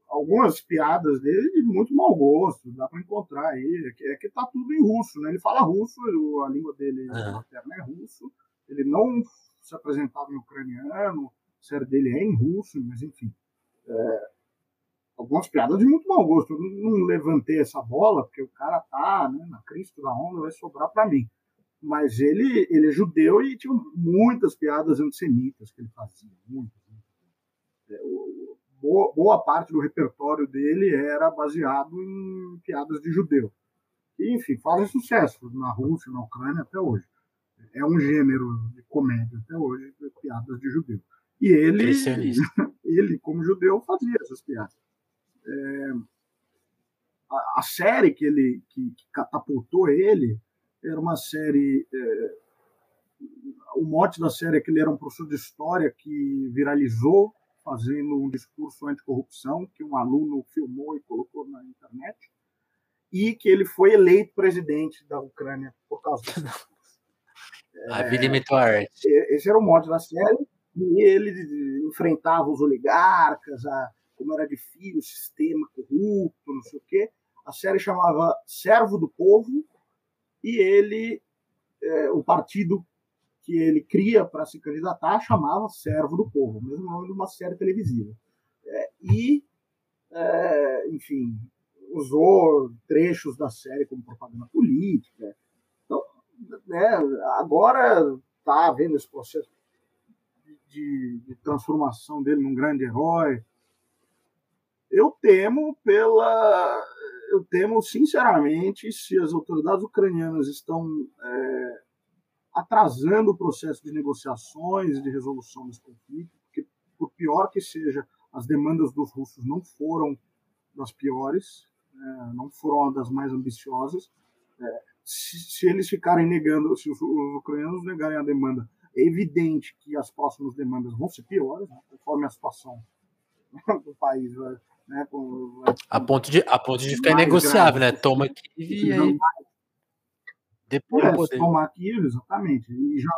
algumas piadas dele de muito mau gosto, dá para encontrar aí, é que tá tudo em russo, né? Ele fala russo, a língua dele materna é russo, ele não se apresentava em ucraniano, a série dele é em russo, mas enfim. É, algumas piadas de muito mau gosto, eu não levantei essa bola, porque o cara tá, né, na crista da onda, vai sobrar para mim. Mas ele, ele é judeu e tinha muitas piadas antissemitas que ele fazia, muitas. É, o Boa, boa parte do repertório dele era baseado em piadas de judeu. E, enfim, fazem sucesso na Rússia, na Ucrânia, até hoje. É um gênero de comédia, até hoje, de piadas de judeu. E ele, ele como judeu, fazia essas piadas. É, a, a série que, ele, que, que catapultou ele era uma série... É, o mote da série é que ele era um professor de história que viralizou fazendo um discurso anticorrupção que um aluno filmou e colocou na internet, e que ele foi eleito presidente da Ucrânia por causa disso. A vida imitou a arte. Esse era o mote da série, e ele enfrentava os oligarcas, a, como era difícil, o sistema corrupto, não sei o quê. A série chamava Servo do Povo, e ele, é, o partido que ele cria para se candidatar, chamava Servo do Povo, mesmo nome de uma série televisiva. É, e, é, enfim, usou trechos da série como propaganda política. Então, né, agora está havendo esse processo de, de transformação dele num grande herói. Eu temo pela... Eu temo, sinceramente, se as autoridades ucranianas estão... É, atrasando o processo de negociações, de resolução desse conflito, porque, por pior que seja, as demandas dos russos não foram das piores, é, não foram das mais ambiciosas. É, se, se eles ficarem negando, se os, os ucranianos negarem a demanda, é evidente que as próximas demandas vão ser piores, né, conforme a situação do país. Né, com, é, a ponto de, a ponto de ficar negociável, né? Toma aqui e aí... Depois é, poder. Tomar aquilo, exatamente. E já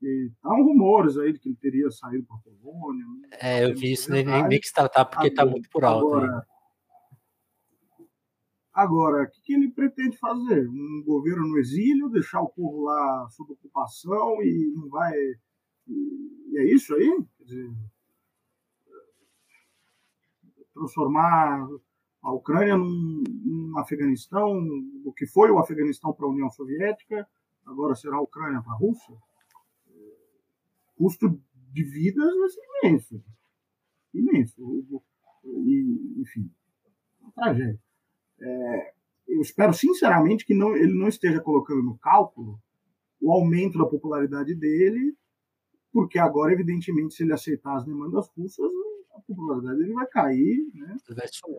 e, há rumores aí de que ele teria saído para a Polônia. É, eu vi isso, nem, nem que se tratar, porque está muito por alto. Agora, né? Agora, o que, que ele pretende fazer? Um governo no exílio, deixar o povo lá sob ocupação e não vai... E, e é isso aí? Quer dizer, transformar... a Ucrânia num, num Afeganistão, o que foi o Afeganistão para a União Soviética, agora será a Ucrânia para a Rússia. O custo de vida vai ser imenso. Imenso. E, enfim, é uma tragédia. É, eu espero, sinceramente, que não, ele não esteja colocando no cálculo o aumento da popularidade dele, porque agora, evidentemente, se ele aceitar as demandas russas, a popularidade dele vai cair, né?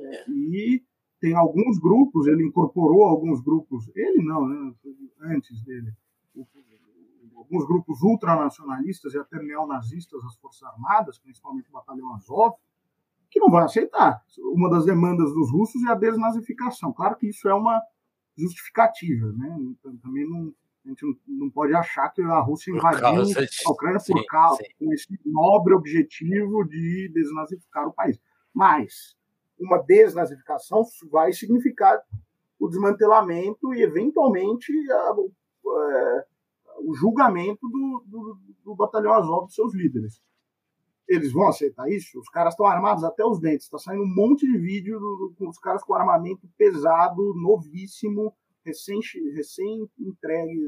É, e tem alguns grupos, ele incorporou alguns grupos, ele não, né? Antes dele, alguns grupos ultranacionalistas e até neonazistas das Forças Armadas, principalmente o Batalhão Azov, que não vai aceitar. Uma das demandas dos russos é a desnazificação. Claro que isso é uma justificativa, né? Então, também não... A gente não pode achar que a Rússia invadiu de... a Ucrânia por sim, causa sim. com esse nobre objetivo de desnazificar o país. Mas uma desnazificação vai significar o desmantelamento e, eventualmente, a, é, o julgamento do, do, do Batalhão Azov dos seus líderes. Eles vão aceitar isso? Os caras estão armados até os dentes. Está saindo um monte de vídeo com os caras com armamento pesado, novíssimo, recém, recém entregue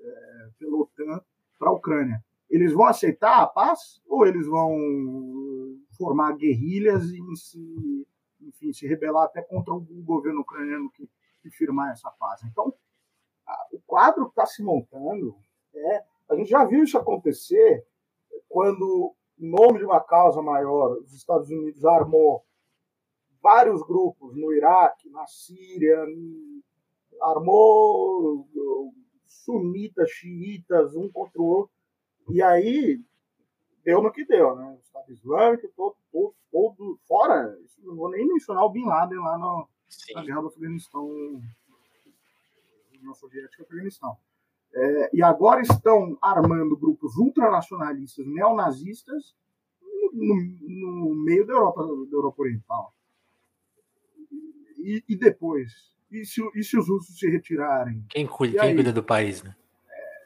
é, pela OTAN para a Ucrânia. Eles vão aceitar a paz ou eles vão formar guerrilhas e se, enfim, se rebelar até contra o governo ucraniano que, que firmar essa paz? Então, a, o quadro que está se montando, é, a gente já viu isso acontecer quando, em nome de uma causa maior, os Estados Unidos armou vários grupos no Iraque, na Síria, armou sunitas, xiitas, um contra o outro, e aí deu no que deu, né? O Estado Islâmico, todo, todo, todo fora, não vou nem mencionar o Bin Laden lá no, na guerra do Afeganistão, União Soviética e Afeganistão. É, e agora estão armando grupos ultranacionalistas, neonazistas, no, no meio da Europa, da Europa Oriental. E, e depois? E se, e se os russos se retirarem? Quem cuida, quem cuida do país, né? É,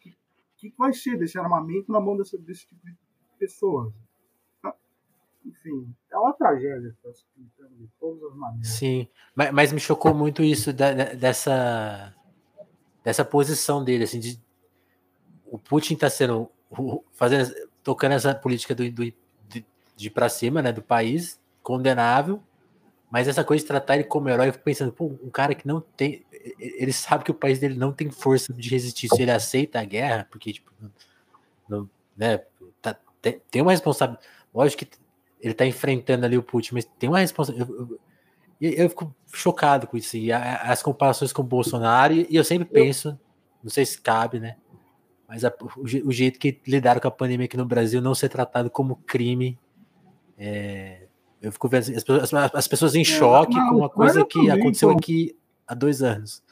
que, que vai ser desse armamento na mão dessa, desse tipo de pessoas? Enfim, é uma tragédia, de todas as maneiras. Sim, mas, mas me chocou muito isso da, da, dessa... dessa posição dele, assim, de, o Putin está sendo fazendo, tocando essa política do, do, de, de ir para cima, né, do país, condenável, mas essa coisa de tratar ele como herói, eu fico pensando, pô, um cara que não tem, ele sabe que o país dele não tem força de resistir, se ele aceita a guerra, porque, tipo, não, né, tá, tem, tem uma responsabilidade, lógico que ele está enfrentando ali o Putin, mas tem uma responsabilidade. Eu, eu fico chocado com isso, e as comparações com o Bolsonaro, e eu sempre penso, não sei se cabe, né, mas a, o, o jeito que lidaram com a pandemia aqui no Brasil, não ser tratado como crime, é, eu fico vendo as, as, as pessoas em choque é, não, com uma coisa que também, aconteceu então, aqui há dois anos.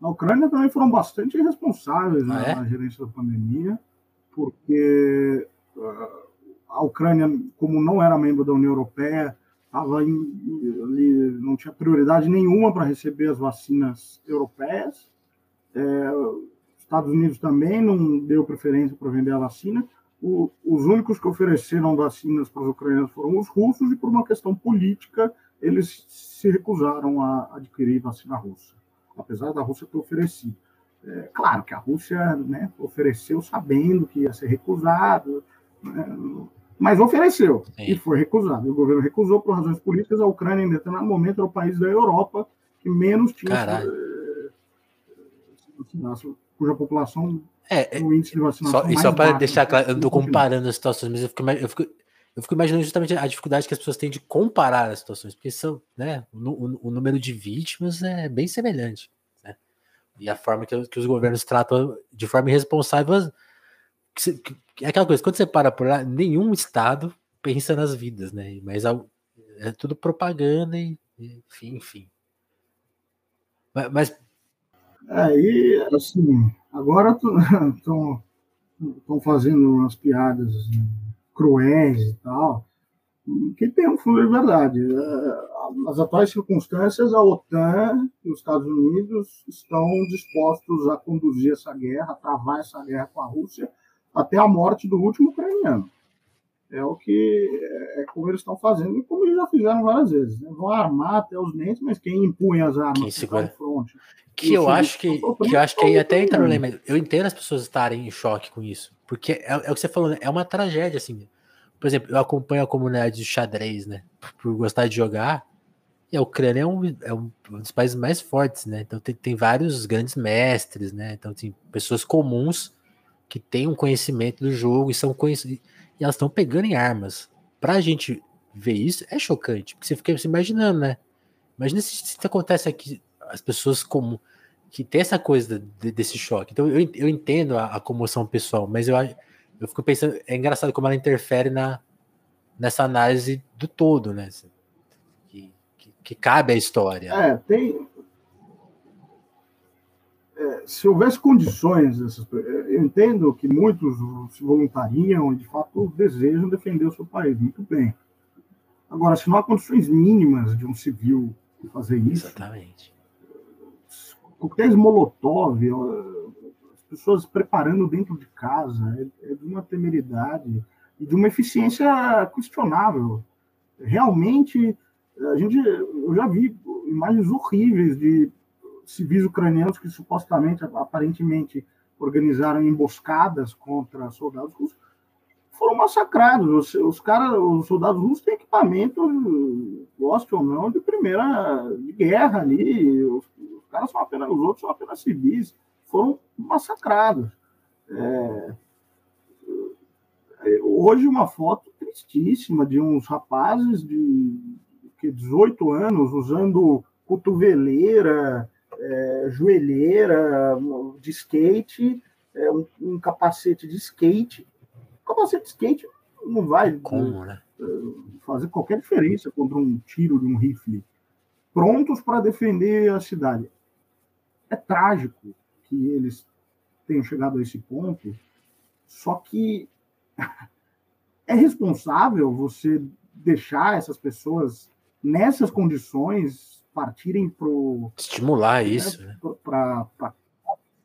Na Ucrânia também foram bastante irresponsáveis, né, ah, é? na gerência da pandemia, porque a Ucrânia, como não era membro da União Europeia, Tava em, ali, não tinha prioridade nenhuma para receber as vacinas europeias. É, os Estados Unidos também não deu preferência para vender a vacina. O, os únicos que ofereceram vacinas para os ucranianos foram os russos, e por uma questão política, eles se recusaram a adquirir vacina russa, apesar da Rússia ter oferecido. É, claro que a Rússia, né, ofereceu sabendo que ia ser recusado, né, mas ofereceu, Sim. e foi recusado. O governo recusou por razões políticas. A Ucrânia, em determinado momento, era o país da Europa que menos tinha... Caralho. Vacinação, cuja população... É, o índice de vacinação só, mais E só para deixar claro, eu não estou comparando as situações, mas eu fico, eu, fico, eu fico imaginando justamente a dificuldade que as pessoas têm de comparar as situações, porque são, né, o, o, o número de vítimas é bem semelhante. Né? E a forma que, que os governos tratam de forma irresponsável... É aquela coisa, quando você para por lá, nenhum Estado pensa nas vidas, né? Mas é tudo propaganda e enfim, enfim. Mas... Aí, assim, agora estão fazendo umas piadas cruéis e tal, que tem um fundo de verdade. Nas atuais circunstâncias, a OTAN e os Estados Unidos estão dispostos a conduzir essa guerra, a travar essa guerra com a Rússia, até a morte do último ucraniano. É o que é como eles estão fazendo, e como eles já fizeram várias vezes. Né? Vão armar até os dentes, mas quem impunha as armas para o fronte. Que eu acho que, que eu acho que aí até entra no problema. Eu entendo as pessoas estarem em choque com isso, porque é, é o que você falou, né? É uma tragédia, assim. Por exemplo, eu acompanho a comunidade de xadrez, né? Por gostar de jogar, e a Ucrânia é um, é um dos países mais fortes, né? Então tem, tem vários grandes mestres, né? Então tem pessoas comuns que têm um conhecimento do jogo e são conhecidas, e elas estão pegando em armas. Pra gente ver isso, é chocante, porque você fica se imaginando, né? Imagina se isso acontece aqui, as pessoas comuns, que tem essa coisa de, desse choque. Então eu, eu entendo a, a comoção pessoal, mas eu, eu fico pensando, é engraçado como ela interfere na, nessa análise do todo, né? Que, que, que cabe à história. É, tem... Se houvesse condições, eu entendo que muitos se voluntariam e, de fato, desejam defender o seu país, muito bem. Agora, se não há condições mínimas de um civil fazer isso... Exatamente. Coquetéis Molotov, as pessoas preparando dentro de casa, é de uma temeridade e de uma eficiência questionável. Realmente, a gente, eu já vi imagens horríveis de civis ucranianos que supostamente, aparentemente, organizaram emboscadas contra soldados russos, foram massacrados. Os, os, cara, os soldados russos têm equipamento, goste ou não, de primeira de guerra ali. Os, os caras são apenas, os outros são apenas civis, foram massacrados. É, hoje, uma foto tristíssima de uns rapazes de dezoito anos usando cotoveleira, é, joelheira, de skate, é, um, um capacete de skate. Capacete de skate não vai Como, né? fazer qualquer diferença contra um tiro de um rifle. Prontos para defender a cidade. É trágico que eles tenham chegado a esse ponto, só que é responsável você deixar essas pessoas nessas condições partirem para estimular, né, isso, né? Para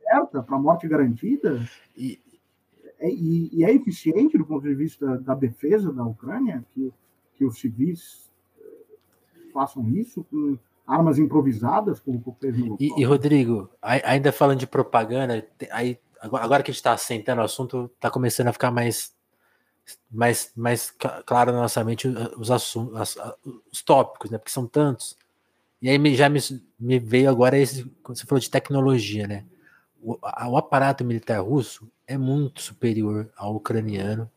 certa, para morte garantida. E... E, e é eficiente do ponto de vista da defesa da Ucrânia que, que os civis façam isso com armas improvisadas, como o Pedro. E, e Rodrigo, ainda falando de propaganda, aí, agora que a gente está assentando o assunto, está começando a ficar mais, mais, mais claro na nossa mente os, assuntos, os tópicos, né? Porque são tantos. E aí já me, me veio agora esse, quando você falou de tecnologia, né? O, o aparato militar russo é muito superior ao ucraniano,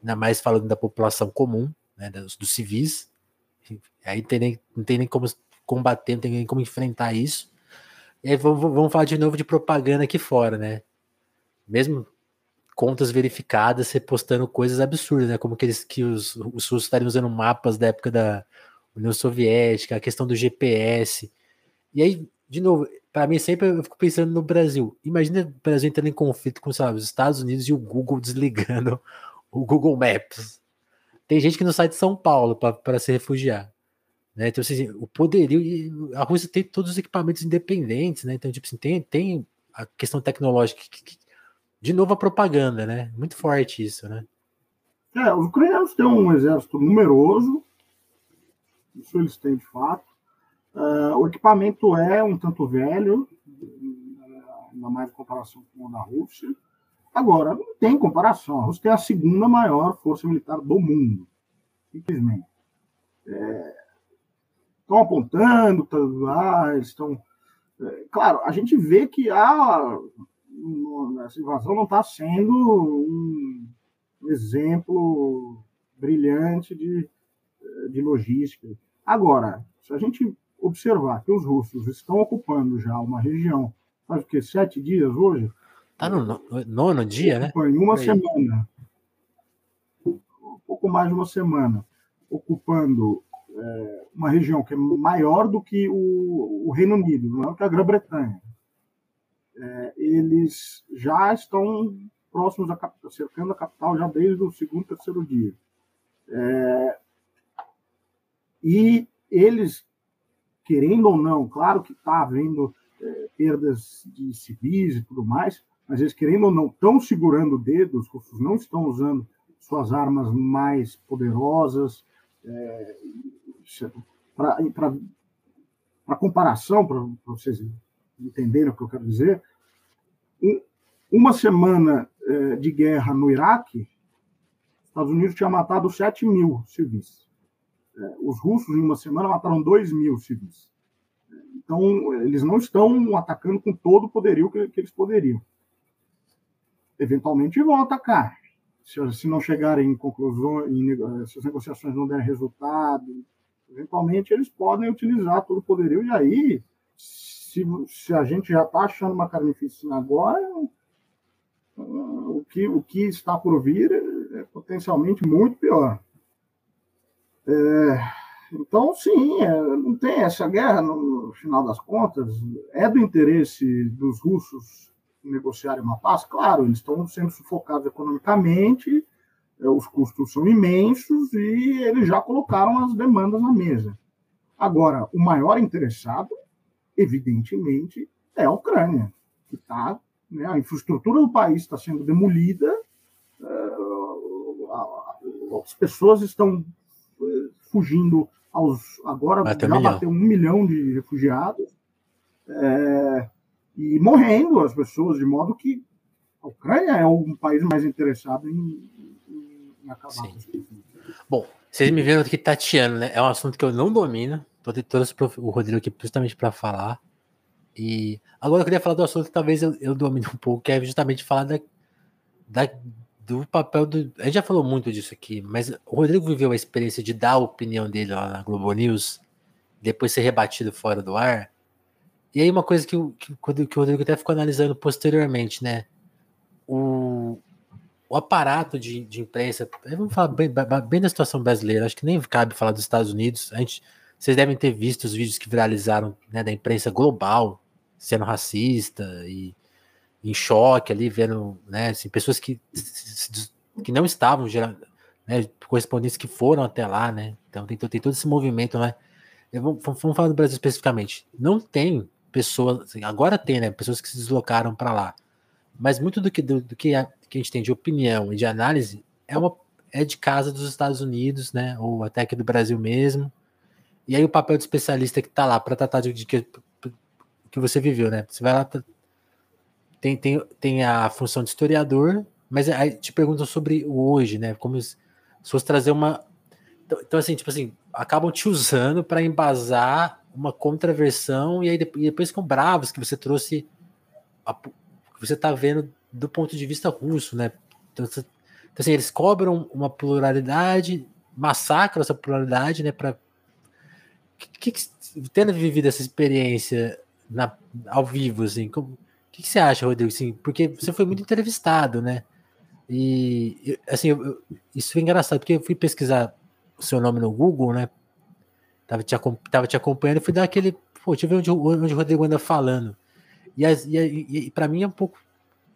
ainda mais falando da população comum, né, dos, dos civis. Aí tem nem, não tem nem como combater, não tem nem como enfrentar isso. E aí vamos, vamos falar de novo de propaganda aqui fora, né? Mesmo contas verificadas repostando coisas absurdas, né? Como aqueles que os, os russos estariam usando mapas da época da União Soviética, a questão do G P S. E aí, de novo, para mim sempre eu fico pensando no Brasil. Imagina o Brasil entrando em conflito com, sei lá, os Estados Unidos e o Google desligando o Google Maps. Tem gente que não sai de São Paulo para se refugiar, né? Então, assim, o poderio... A Rússia tem todos os equipamentos independentes, né? Então, tipo assim, tem, tem a questão tecnológica. Que, que, de novo, a propaganda, né? Muito forte isso, né? É, os ucranianos têm um exército numeroso. Isso eles têm, de fato. Uh, o equipamento é um tanto velho, ainda mais em comparação com o da Rússia. Agora, não tem comparação. A Rússia é a segunda maior força militar do mundo, simplesmente. Estão é, apontando, tão, ah, eles estão... É, claro, a gente vê que a, essa invasão não está sendo um exemplo brilhante de, de logística. Agora, se a gente observar que os russos estão ocupando já uma região, faz o quê? Sete dias hoje? Está no nono dia, né? Em uma semana, um pouco mais de uma semana, ocupando é, uma região que é maior do que o, o Reino Unido, maior que a Grã-Bretanha. É, eles já estão próximos da capital, cercando a capital já desde o segundo, terceiro dia. É, e eles, querendo ou não, claro que está havendo é, perdas de civis e tudo mais, mas eles, querendo ou não, estão segurando o dedo. Os russos não estão usando suas armas mais poderosas. É, para comparação, para vocês entenderem o que eu quero dizer, em uma semana é, de guerra no Iraque, os Estados Unidos tinha matado sete mil civis. É, os russos, em uma semana, mataram dois mil civis. Então, eles não estão atacando com todo o poderio que, que eles poderiam. Eventualmente vão atacar. Se, se não chegarem em conclusões, em, se as negociações não derem resultado, eventualmente eles podem utilizar todo o poderio. E aí, se, se a gente já está achando uma carnificina agora, o que, o que está por vir é, é potencialmente muito pior. É, então, sim, é, não tem essa guerra, no, no final das contas, é do interesse dos russos negociarem uma paz. Claro, eles estão sendo sufocados economicamente, é, os custos são imensos e eles já colocaram as demandas na mesa. Agora, o maior interessado, evidentemente, é a Ucrânia, que tá, né, a infraestrutura do país está sendo demolida, é, as pessoas estão fugindo aos... Agora bateu já um bateu milhão. um milhão de refugiados, é, e morrendo as pessoas, de modo que a Ucrânia é um país mais interessado em, em acabar. Sim. Bom, vocês me viram aqui tateando, né? É um assunto que eu não domino, tô tentando o Rodrigo aqui justamente para falar, e agora eu queria falar do assunto que talvez eu, eu domine um pouco, que é justamente falar da, da do papel do... A gente já falou muito disso aqui, mas o Rodrigo viveu a experiência de dar a opinião dele lá na Globo News, depois ser rebatido fora do ar. E aí uma coisa que, que, que o Rodrigo até ficou analisando posteriormente, né? O, o aparato de, de imprensa... Vamos falar bem, bem da situação brasileira, acho que nem cabe falar dos Estados Unidos. A gente, vocês devem ter visto os vídeos que viralizaram, né, da imprensa global sendo racista e em choque ali, vendo, né, assim, pessoas que, que não estavam, né, correspondentes que foram até lá, né, então tem, tem todo esse movimento, né, vamos, vamos falar do Brasil especificamente, não tem pessoas, assim, agora tem, né, pessoas que se deslocaram para lá, mas muito do que, do, do que, a, que a gente tem de opinião e de análise é, uma, é de casa dos Estados Unidos, né, ou até aqui do Brasil mesmo, e aí o papel do especialista que está lá para tratar de, de que, que você viveu, né, você vai lá... Tem, tem, tem a função de historiador, mas aí te perguntam sobre o hoje, né? Como se fosse trazer uma... Então, assim, tipo assim, acabam te usando para embasar uma contraversão e aí depois, e depois ficam bravos que você trouxe, a, que você tá vendo do ponto de vista russo, né? Então, então assim, eles cobram uma pluralidade, massacram essa pluralidade, né? Pra, que, que, tendo vivido essa experiência na, ao vivo, assim... Como, o que, que você acha, Rodrigo? Assim, porque você foi muito entrevistado, né? E, assim, eu, eu, isso foi engraçado, porque eu fui pesquisar o seu nome no Google, né? Tava te, tava te acompanhando e fui dar aquele... Pô, deixa eu ver onde, onde o Rodrigo anda falando. E, as, e, e, e para mim é um pouco...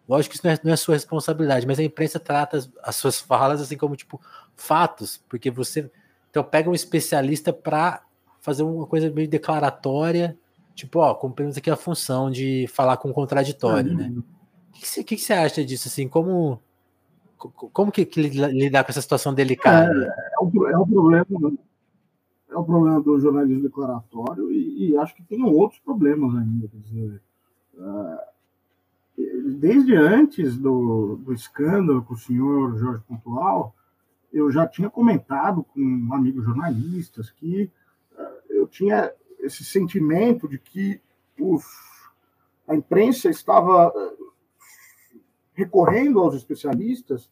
Lógico que isso não é, não é sua responsabilidade, mas a imprensa trata as, as suas falas assim como, tipo, fatos, porque você... Então pega um especialista para fazer uma coisa meio declaratória... Tipo, ó, cumprimos aqui a função de falar com o contraditório, ah, né? O que você acha disso, assim? Como, como que, que lidar com essa situação delicada? É, é, um, é, um problema, é um problema do jornalismo declaratório e, e acho que tem outros problemas ainda. Quer dizer, desde antes do, do escândalo com o senhor Jorge Pontual, eu já tinha comentado com amigos jornalistas que eu tinha... esse sentimento de que os, a imprensa estava recorrendo aos especialistas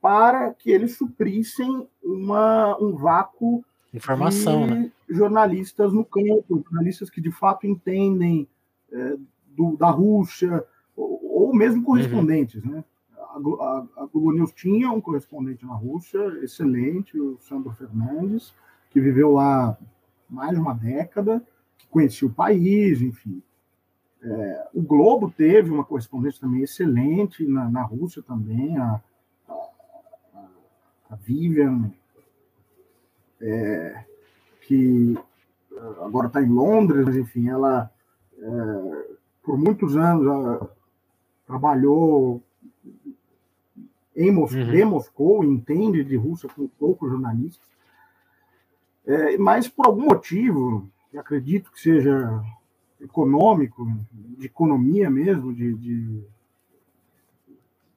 para que eles suprissem uma, um vácuo informação, de né? jornalistas no campo, jornalistas que de fato entendem é, do, da Rússia, ou, ou mesmo correspondentes. Uhum. Né? A, a, a Globo News tinha um correspondente na Rússia, excelente, o Sandro Fernandes, que viveu lá mais de uma década, que conhecia o país, enfim. É, o Globo teve uma correspondência também excelente, na, na Rússia também, a, a, a Vivian, é, que agora está em Londres, mas, enfim, ela, é, por muitos anos, ela trabalhou em Moscou, uhum. em Moscou, entende de Rússia com poucos jornalistas. É, mas, por algum motivo, eu acredito que seja econômico, de economia mesmo, de, de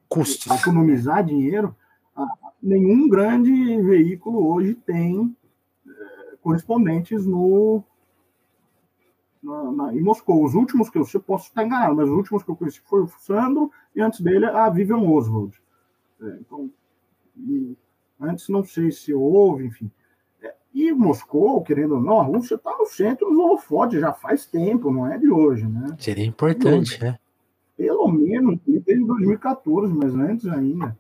custos, economizar dinheiro, nenhum grande veículo hoje tem é, correspondentes no, na, na, em Moscou. Os últimos que eu sei, posso estar enganado, mas os últimos que eu conheci foi o Sandro e antes dele a Vivian Oswald. É, então, e antes não sei se houve, enfim... E Moscou, querendo ou não, a Rússia está no centro do holofote já faz tempo, não é de hoje, né? Seria importante, né? Pelo menos desde dois mil e quatorze, mas antes ainda.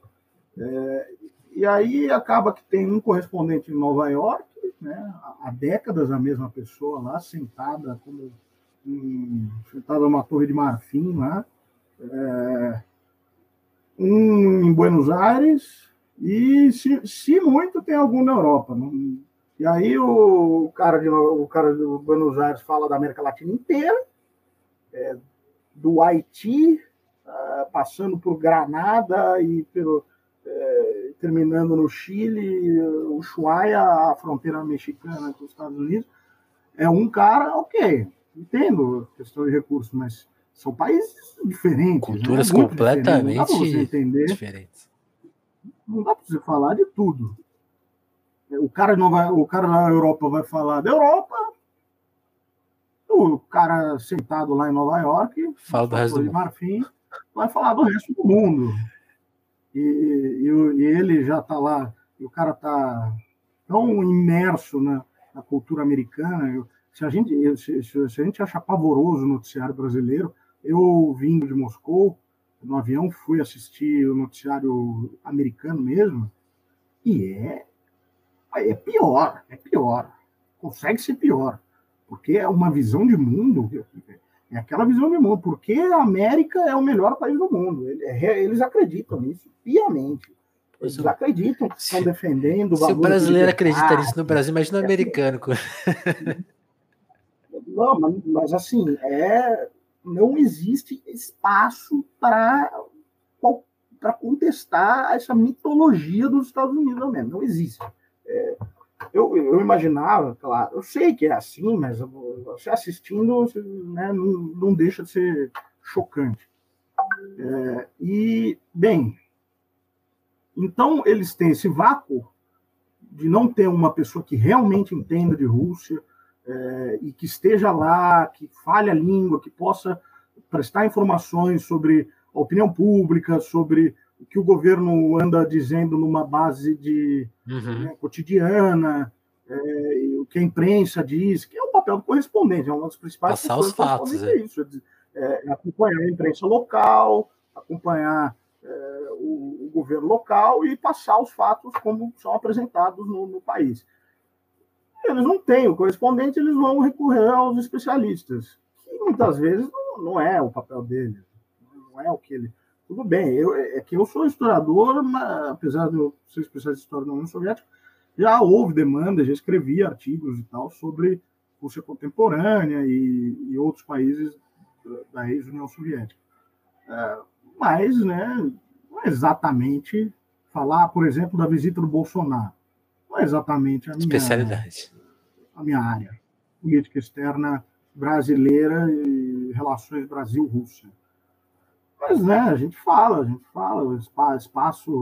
É, e aí acaba que tem um correspondente em Nova York, né? Há décadas a mesma pessoa lá, sentada como um, sentada numa torre de marfim lá. É, um em Buenos Aires e, se, se muito, tem algum na Europa, não? E aí o cara, de, o cara de Buenos Aires fala da América Latina inteira, é, do Haiti, uh, passando por Granada e pelo, é, terminando no Chile, Ushuaia, a fronteira mexicana com os Estados Unidos. É um cara, ok, entendo a questão de recursos, mas são países diferentes. Culturas né? completamente diferentes. Não dá para você entender, diferentes. Não dá para você falar de tudo. O cara, não vai, o cara na Europa vai falar da Europa, o cara sentado lá em Nova York, fala do resto do mundo. Marfim, vai falar do resto do mundo. e, e, e ele já está lá, e o cara está tão imerso na, na cultura americana. Eu, se, a gente, se, se a gente acha pavoroso o noticiário brasileiro, eu, vindo de Moscou, no avião, fui assistir o noticiário americano mesmo, e é, é pior, é pior. Consegue ser pior, porque é uma visão de mundo, é aquela visão de mundo, porque a América é o melhor país do mundo. Eles acreditam nisso piamente. Eles se, acreditam que estão defendendo o valor. Se o brasileiro acredita nisso no Brasil, imagina o é americano. Assim. Não, mas, mas assim, é, não existe espaço para contestar essa mitologia dos Estados Unidos mesmo. Não existe. É, Eu, eu imaginava, claro, eu sei que é assim, mas você assistindo, né, não, não deixa de ser chocante. É, e, bem, então eles têm esse vácuo de não ter uma pessoa que realmente entenda de Rússia, é, e que esteja lá, que fale a língua, que possa prestar informações sobre a opinião pública, sobre o que o governo anda dizendo numa base de, uhum. né, cotidiana, é, o que a imprensa diz, que é o papel do correspondente, é uma das principais coisas. Passar os fatos. É isso, é, acompanhar a imprensa local, acompanhar é, o, o governo local e passar os fatos como são apresentados no, no país. Eles não têm o correspondente, eles vão recorrer aos especialistas, que muitas vezes não, não é o papel dele, não é o que ele... Tudo bem, eu, é que eu sou historiador, mas, apesar de eu ser especialista em história da União Soviética, já houve demanda, já escrevi artigos e tal sobre Rússia contemporânea e, e outros países da ex-União Soviética. É, mas, né, não é exatamente falar, por exemplo, da visita do Bolsonaro. Não é exatamente a minha especialidade, a minha área. Política externa brasileira e relações Brasil-Rússia. Mas, né, a gente fala, a gente fala, o espaço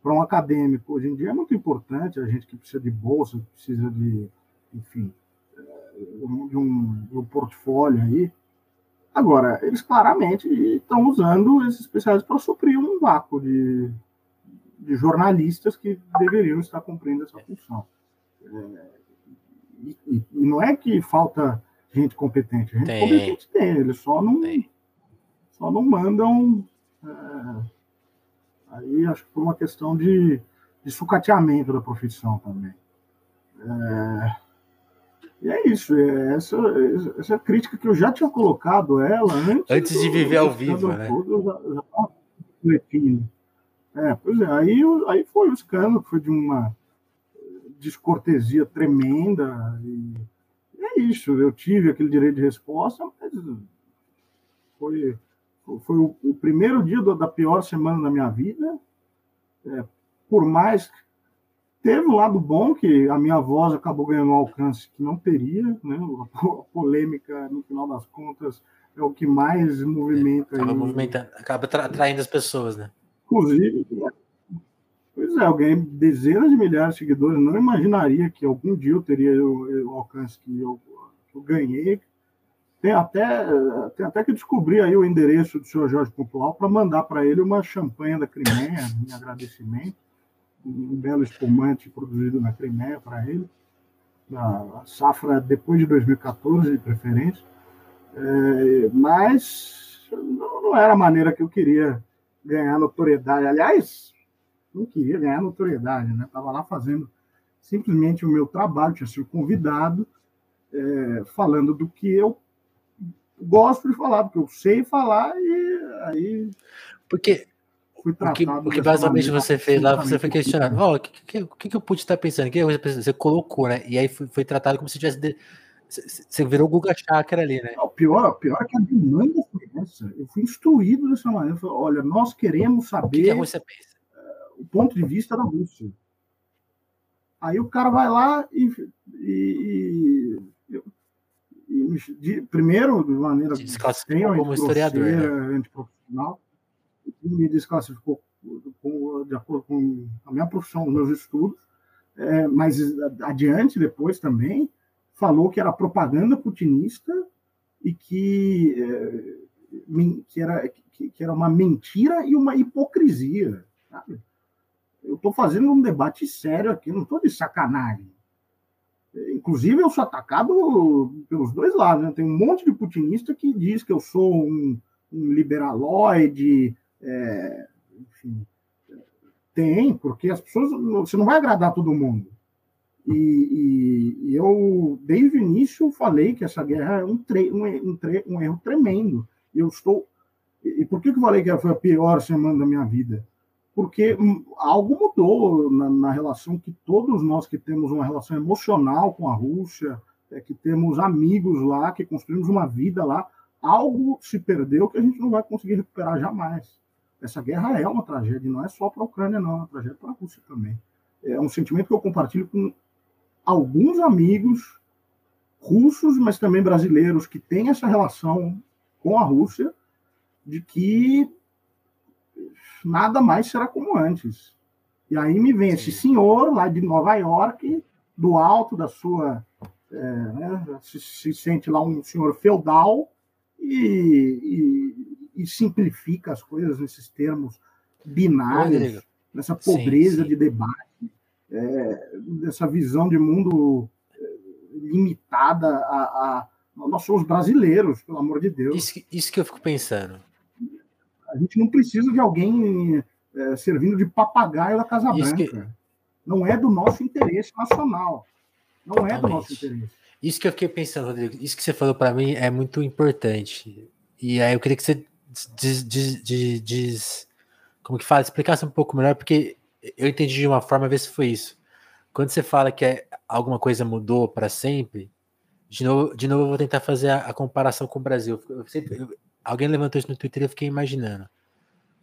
para um acadêmico hoje em dia é muito importante, a gente que precisa de bolsa, que precisa de, enfim, de um, de um portfólio aí. Agora, eles claramente estão usando esses especialistas para suprir um vácuo de, de jornalistas que deveriam estar cumprindo essa função. É, e, e não é que falta gente competente, gente tem. competente tem, eles só não... Tem. Só não mandam, é, aí acho que por uma questão de, de sucateamento da profissão também. É, e é isso, é essa, essa crítica que eu já tinha colocado ela antes... Antes de viver ao vivo, né? Todo, eu já, eu já tava refletindo. É, pois é, aí, aí foi o escândalo, foi de uma descortesia tremenda, e é isso, eu tive aquele direito de resposta, mas foi... Foi o, o primeiro dia do, da pior semana da minha vida. É, por mais... Teve um lado bom, que a minha voz acabou ganhando um alcance que não teria. Né? A, a polêmica, no final das contas, é o que mais movimenta... É, acaba aí, movimentando, acaba tra- atraindo as pessoas, né? Inclusive... Pois é, eu ganhei dezenas de milhares de seguidores. Não imaginaria que algum dia eu teria o, o alcance que eu, que eu ganhei. Tem até, tem até que descobrir aí o endereço do senhor Jorge Pontual para mandar para ele uma champanhe da Crimeia, em agradecimento, um belo espumante produzido na Crimeia para ele, a safra depois de dois mil e catorze, de preferência, é, mas não, não era a maneira que eu queria ganhar notoriedade. Aliás, não queria ganhar notoriedade, né? Estava lá fazendo simplesmente o meu trabalho, tinha sido convidado, é, falando do que eu gosto de falar, porque eu sei falar, e aí... Porque o que, o que basicamente maneira, você fez lá, você foi questionado, o oh, que, que, que, que eu pude estar pensando? Que você colocou, né? E aí foi, foi tratado como se tivesse... De... Você virou o Guga Chakra ali, né? O pior, pior é que a demanda foi essa. Eu fui instruído dessa maneira. Eu falei, olha, nós queremos saber o, que é você pensa? Uh, o ponto de vista da Rússia. Aí o cara vai lá e... e, e... De, primeiro, de maneira desclassificou como historiador, né? Antiprofissional, me desclassificou com, de acordo com a minha profissão, os meus estudos, é, mas adiante, depois também, falou que era propaganda putinista e que, é, que, era, que, que era uma mentira e uma hipocrisia. sabe? Eu estou fazendo um debate sério aqui, não estou de sacanagem. Inclusive, eu sou atacado pelos dois lados, né? Tem um monte de putinista que diz que eu sou um, um liberaloide, é, enfim. Tem, porque as pessoas... Você não vai agradar todo mundo. E, e, e eu, desde o início, falei que essa guerra é um, tre, um, um, tre, um erro tremendo. Eu estou... E por que eu falei que foi a pior semana da minha vida? Porque algo mudou na, na relação que todos nós que temos uma relação emocional com a Rússia, é, que temos amigos lá, que construímos uma vida lá, algo se perdeu que a gente não vai conseguir recuperar jamais. Essa guerra é uma tragédia, não é só para a Ucrânia, não, é uma tragédia para a Rússia também. É um sentimento que eu compartilho com alguns amigos russos, mas também brasileiros, que têm essa relação com a Rússia, de que nada mais será como antes. E aí me vem esse senhor lá de Nova York, do alto da sua... É, né, se, se sente lá um senhor feudal e... e e simplifica as coisas nesses termos binários, nessa pobreza sim, sim. de debate, é, dessa visão de mundo limitada a, a... Nós somos brasileiros, pelo amor de Deus. Isso, isso que eu fico pensando. A gente não precisa de alguém é, servindo de papagaio da Casa isso Branca. Que... Não é do nosso interesse nacional. Não é Totalmente. do nosso interesse. Isso que eu fiquei pensando, Rodrigo. Isso que você falou para mim é muito importante. E aí eu queria que você... Diz, diz, diz, diz, como que fala? Explicasse um pouco melhor, porque eu entendi de uma forma, a ver se foi isso. Quando você fala que é, alguma coisa mudou para sempre, de novo, de novo eu vou tentar fazer a, a comparação com o Brasil. Eu sempre, eu, alguém levantou isso no Twitter e eu fiquei imaginando.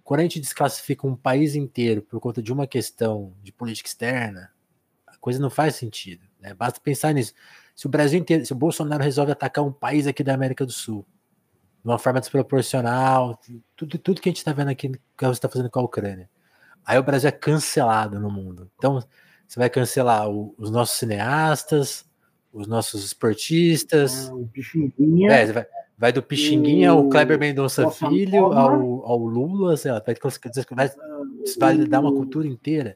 Quando a gente desclassifica um país inteiro por conta de uma questão de política externa, a coisa não faz sentido, né? Basta pensar nisso. Se o Brasil inteiro, se o Bolsonaro resolve atacar um país aqui da América do Sul, de uma forma desproporcional, tudo, tudo que a gente está vendo aqui, que você está fazendo com a Ucrânia. Aí o Brasil é cancelado no mundo. Então, você vai cancelar o, os nossos cineastas, os nossos esportistas. Ah, o Pixinguinha. É, vai, vai do Pixinguinha ao Kleber Mendonça Filho, ao, ao Lula, sei lá, vai, vai, vai dar uma cultura inteira.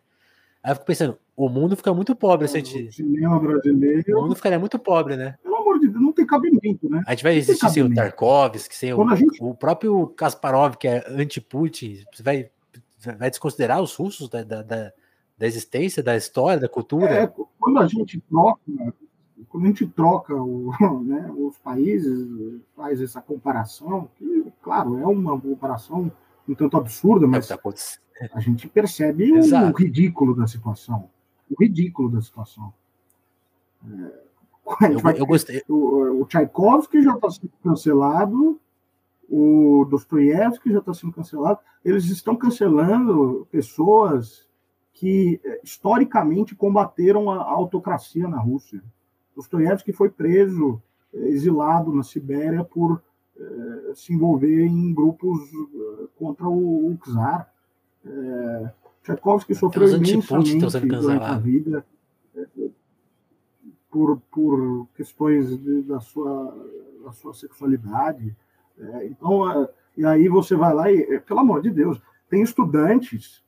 Aí eu fico pensando, o mundo fica muito pobre. Se a gente... O cinema brasileiro... O mundo ficaria muito pobre, né? Não tem cabimento, né? A gente vai existir sem o Tarkovsky, sem o, gente... o próprio Kasparov, que é anti-Putin, vai, vai desconsiderar os russos da, da, da existência, da história, da cultura. É, quando a gente troca, quando a gente troca o, né, os países, faz essa comparação, que, claro, é uma comparação um tanto absurda, mas é, tá, a gente percebe o, o ridículo da situação. O ridículo da situação. É... Eu, vai, eu gostei. O, o Tchaikovsky já está sendo cancelado, o Dostoiévski já está sendo cancelado. Eles estão cancelando pessoas que historicamente combateram a, a autocracia na Rússia. Dostoiévski foi preso, exilado na Sibéria por eh, se envolver em grupos eh, contra o, o czar. Eh, Tchaikovsky sofreu imensamente durante a vida. Por, por questões de, da, sua, da sua sexualidade. É, então, é, e aí você vai lá e, é, pelo amor de Deus, tem estudantes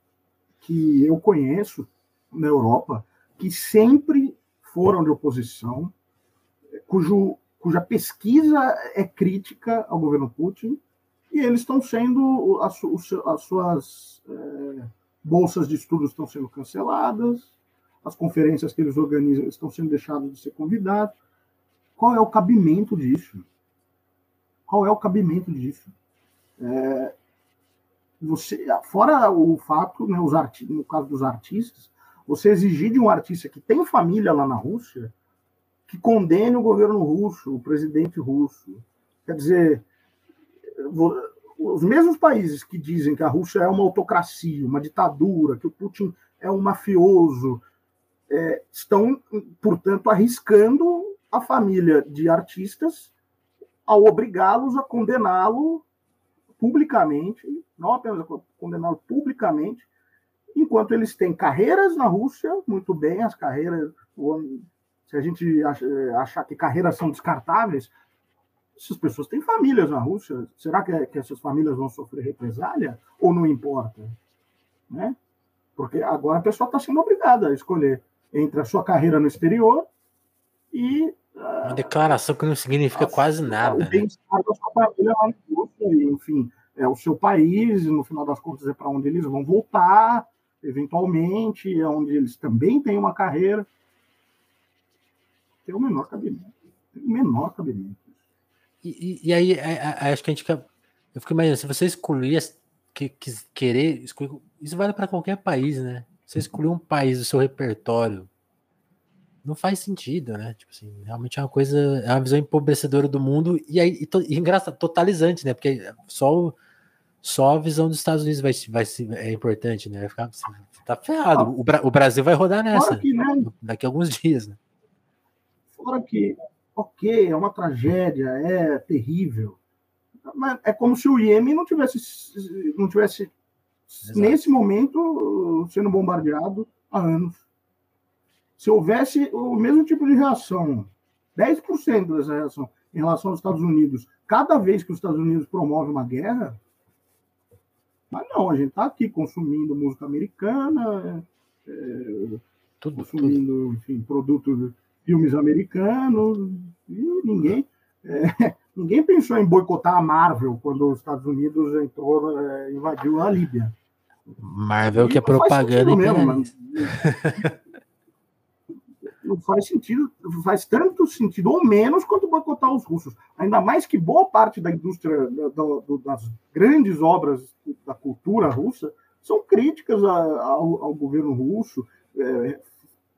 que eu conheço na Europa que sempre foram de oposição, cujo, cuja pesquisa é crítica ao governo Putin, e eles estão sendo, as, as suas é, bolsas de estudos estão sendo canceladas, as conferências que eles organizam estão sendo deixadas de ser convidados. Qual é o cabimento disso? Qual é o cabimento disso? É, você, fora o fato, né, os arti- no caso dos artistas, você exigir de um artista que tem família lá na Rússia que condene o governo russo, o presidente russo. Quer dizer, os mesmos países que dizem que a Rússia é uma autocracia, uma ditadura, que o Putin é um mafioso... É, estão, portanto, arriscando a família de artistas ao obrigá-los a condená-lo publicamente, não apenas a condená-lo publicamente, enquanto eles têm carreiras na Rússia, muito bem, as carreiras, se a gente achar que carreiras são descartáveis, essas pessoas têm famílias na Rússia, será que, que essas famílias vão sofrer represália ou não importa, né? Porque agora a pessoa está sendo obrigada a escolher entre a sua carreira no exterior e... Uma declaração que não significa a, quase nada. O bem-estar, né, da sua família lá no Rússia, enfim, é o seu país, no final das contas é para onde eles vão voltar, eventualmente, é onde eles também têm uma carreira. Tem o menor cabimento. Tem o menor cabimento. E, e, e aí, a, a, acho que a gente... Fica, eu fico imaginando, se você excluir... As, que, que, querer escolher, isso vale para qualquer país, né? Você escolher um país do seu repertório não faz sentido, né? Tipo assim, realmente é uma coisa, é uma visão empobrecedora do mundo e aí e to, e engraçado, totalizante, né? Porque só, o, só a visão dos Estados Unidos vai, vai é importante, né? Vai ficar, tá ferrado. O, o Brasil vai rodar nessa que, né? Daqui a alguns dias, né? Fora que, ok, é uma tragédia, é terrível. Mas é como se o Iêmen não tivesse, não tivesse nesse momento, sendo bombardeado há anos. Se houvesse o mesmo tipo de reação, dez por cento dessa reação em relação aos Estados Unidos, cada vez que os Estados Unidos promovem uma guerra, mas não, a gente está aqui consumindo música americana, é, tudo, consumindo tudo. Enfim, produtos, filmes americanos, e ninguém... É, Ninguém pensou em boicotar a Marvel quando os Estados Unidos entrou, invadiu a Líbia. Marvel e que é propaganda mesmo, mas... Não faz sentido, faz tanto sentido ou menos quanto boicotar os russos. Ainda mais que boa parte da indústria da, da, das grandes obras da cultura russa são críticas a, ao, ao governo russo, é,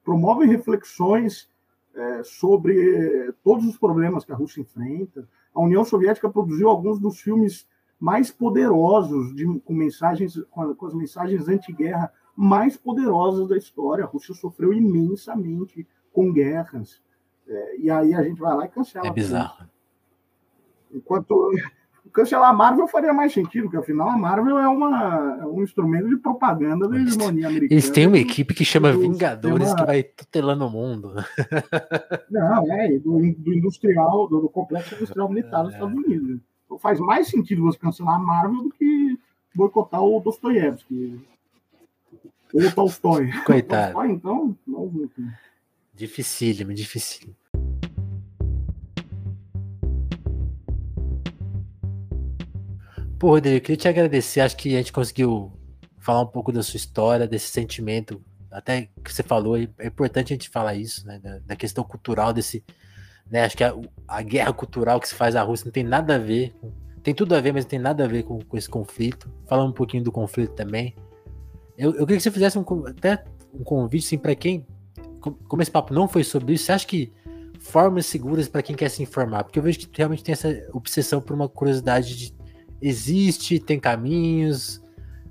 promovem reflexões é, sobre todos os problemas que a Rússia enfrenta. A União Soviética produziu alguns dos filmes mais poderosos, de, com, mensagens, com as mensagens anti-guerra mais poderosas da história. A Rússia sofreu imensamente com guerras. É, e aí a gente vai lá e cancela. É bizarro. Enquanto cancelar a Marvel faria mais sentido, porque afinal a Marvel é, uma, é um instrumento de propaganda da hegemonia americana. Eles têm uma equipe que chama Vingadores, sistema... que vai tutelando o mundo. Não, é, do, do industrial, do, do complexo industrial militar dos é. Estados Unidos. Então, faz mais sentido você cancelar a Marvel do que boicotar o Dostoiévski. Ou o Tolstoy. Coitado. Tolstoy, então, não, dificílimo, dificílimo. Pô, Rodrigo, eu queria te agradecer, acho que a gente conseguiu falar um pouco da sua história, desse sentimento, até que você falou, é importante a gente falar isso, né, da, da questão cultural desse, né, acho que a, a guerra cultural que se faz na Rússia não tem nada a ver, tem tudo a ver, mas não tem nada a ver com, com esse conflito, falando um pouquinho do conflito também, eu, eu queria que você fizesse um, até um convite, assim, para quem, como esse papo não foi sobre isso, você acha que formas seguras para quem quer se informar, porque eu vejo que realmente tem essa obsessão por uma curiosidade de existe, tem caminhos,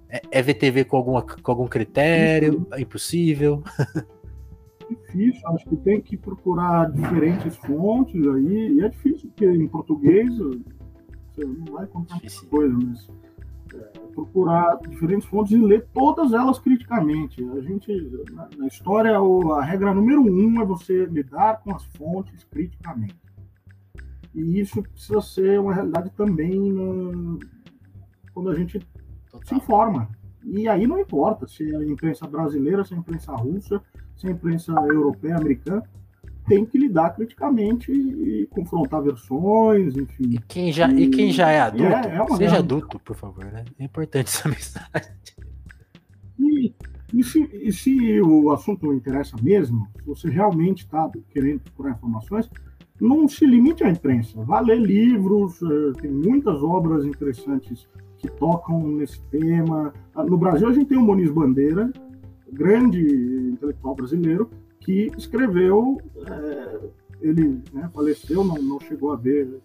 é V T V com, alguma, com algum critério, é impossível. Difícil, acho que tem que procurar diferentes fontes aí, e é difícil, porque em português você não vai contar muita coisa, mas é, procurar diferentes fontes e ler todas elas criticamente. A gente, na, na história, a regra número um é você lidar com as fontes criticamente. E isso precisa ser uma realidade também no... quando a gente se informa. E aí não importa se é a imprensa brasileira, se é a imprensa russa, se é a imprensa europeia, americana, tem que lidar criticamente e confrontar versões, enfim. E quem já, e, e quem já é adulto, é, é seja real... adulto, por favor, né? É importante essa mensagem. E, e, se, e se o assunto interessa mesmo, se você realmente está querendo procurar informações, não se limite à imprensa, vá ler livros, tem muitas obras interessantes que tocam nesse tema. No Brasil a gente tem o Muniz Bandeira, grande intelectual brasileiro, que escreveu, é, ele, né, faleceu, não, não chegou a ver,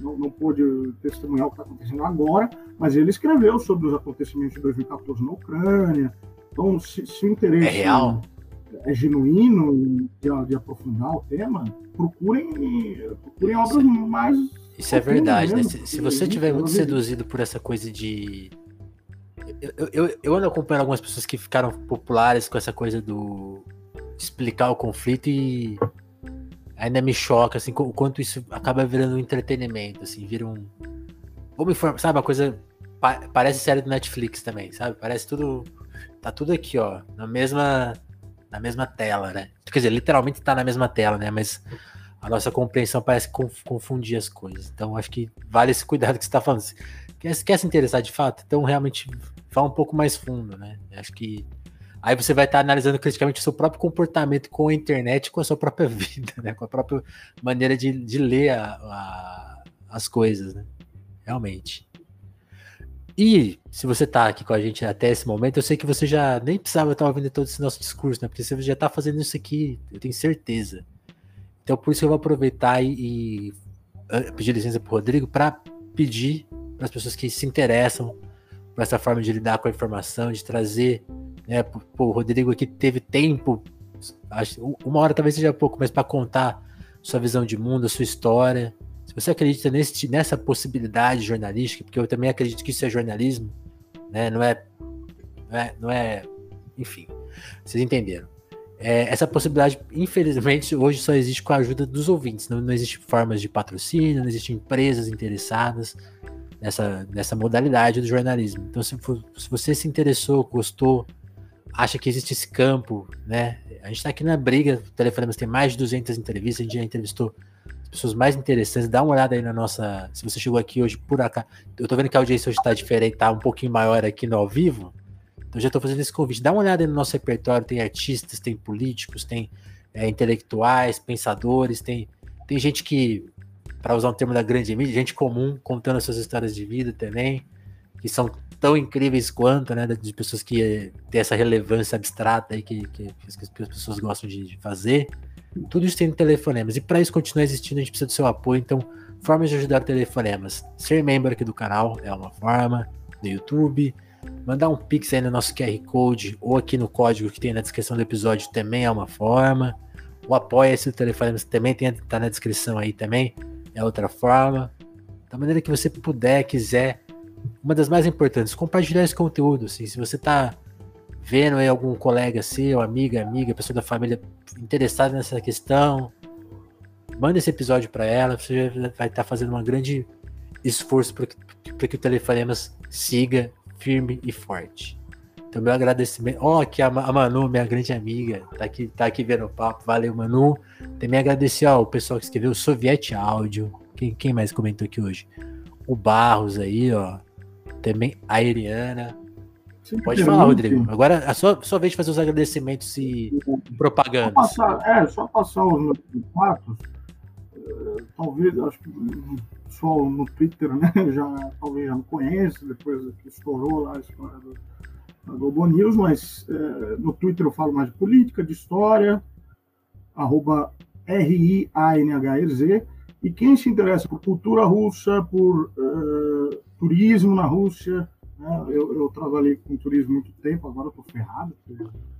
não, não pôde testemunhar o que está acontecendo agora, mas ele escreveu sobre os acontecimentos de dois mil e catorze na Ucrânia. Então, se, se o interesse... É real? É genuíno de, de aprofundar o tema, procurem, procurem obras mais... Isso é verdade, mesmo, né? Se, se você estiver muito seduzido por essa coisa de... Eu, eu, eu ando acompanhando algumas pessoas que ficaram populares com essa coisa do... explicar o conflito e... ainda me choca, assim, o quanto isso acaba virando um entretenimento, assim, vira um... Vamos informar, sabe, uma coisa... Parece série do Netflix também, sabe? Parece tudo... Tá tudo aqui, ó, na mesma, na mesma tela, né? Quer dizer, literalmente tá na mesma tela, né? Mas a nossa compreensão parece confundir as coisas. Então, acho que vale esse cuidado que você tá falando. Se quer, quer se interessar de fato? Então, realmente, vá um pouco mais fundo, né? Acho que aí você vai estar analisando criticamente o seu próprio comportamento com a internet, com a sua própria vida, né? Com a própria maneira de, de ler a, a, as coisas, né? Realmente. E se você está aqui com a gente até esse momento, eu sei que você já nem precisava estar ouvindo todo esse nosso discurso, né? Porque você já está fazendo isso aqui, eu tenho certeza. Então, por isso que eu vou aproveitar e, e pedir licença para o Rodrigo para pedir para as pessoas que se interessam por essa forma de lidar com a informação, de trazer... É, pô, o Rodrigo aqui teve tempo, acho, uma hora talvez seja pouco, mas para contar sua visão de mundo, a sua história. Se você acredita nesse, nessa possibilidade jornalística, porque eu também acredito que isso é jornalismo, né? Não é, não é, não é, enfim, vocês entenderam. É, essa possibilidade, infelizmente, hoje só existe com a ajuda dos ouvintes. Não, não existe formas de patrocínio, não existem empresas interessadas nessa, nessa modalidade do jornalismo. Então, se, se você se interessou, gostou, acha que existe esse campo, né? A gente tá aqui na briga, o Telefonemas tem mais de duzentas entrevistas, a gente já entrevistou as pessoas mais interessantes, dá uma olhada aí na nossa, se você chegou aqui hoje por acaso, eu tô vendo que a audiência hoje tá diferente, tá um pouquinho maior aqui no ao vivo, então já tô fazendo esse convite, dá uma olhada aí no nosso repertório, tem artistas, tem políticos, tem é, intelectuais, pensadores, tem, tem gente que, para usar um termo da grande mídia, gente comum, contando as suas histórias de vida também, que são tão incríveis quanto, né, de pessoas que têm essa relevância abstrata aí que, que, que as pessoas gostam de, de fazer. Tudo isso tem no Telefonemas. E para isso continuar existindo, a gente precisa do seu apoio. Então, formas de ajudar o Telefonemas. Ser membro aqui do canal é uma forma, no YouTube. Mandar um pix aí no nosso Q R Code ou aqui no código que tem na descrição do episódio também é uma forma. O apoia-se do Telefonemas também tem, tá na descrição aí também, é outra forma. Da maneira que você puder, quiser. Uma das mais importantes, compartilhar esse conteúdo, assim, se você tá vendo aí algum colega seu, amiga, amiga, pessoa da família interessada nessa questão, manda esse episódio para ela, você vai estar fazendo um grande esforço para que, que o Telefonemas siga firme e forte. Então, meu agradecimento, ó, oh, aqui a Manu, minha grande amiga, tá aqui, tá aqui vendo o papo, valeu, Manu. Também agradecer ao pessoal que escreveu, o Soviet Áudio, quem, quem mais comentou aqui hoje? O Barros aí, ó, também a Ariana. Pode falar, Rodrigo. Agora a sua, sua vez de fazer os agradecimentos e propagandas. Só passar, é, só passar os meus contatos. Uh, talvez, acho que o pessoal no Twitter, né, já, talvez já me conhece, depois que estourou lá a história do, da Globo News, mas uh, no Twitter eu falo mais de política, de história, arroba R I A N H E Z. E quem se interessa por cultura russa, por uh, turismo na Rússia, né? eu, eu trabalhei com turismo muito tempo, agora estou ferrado,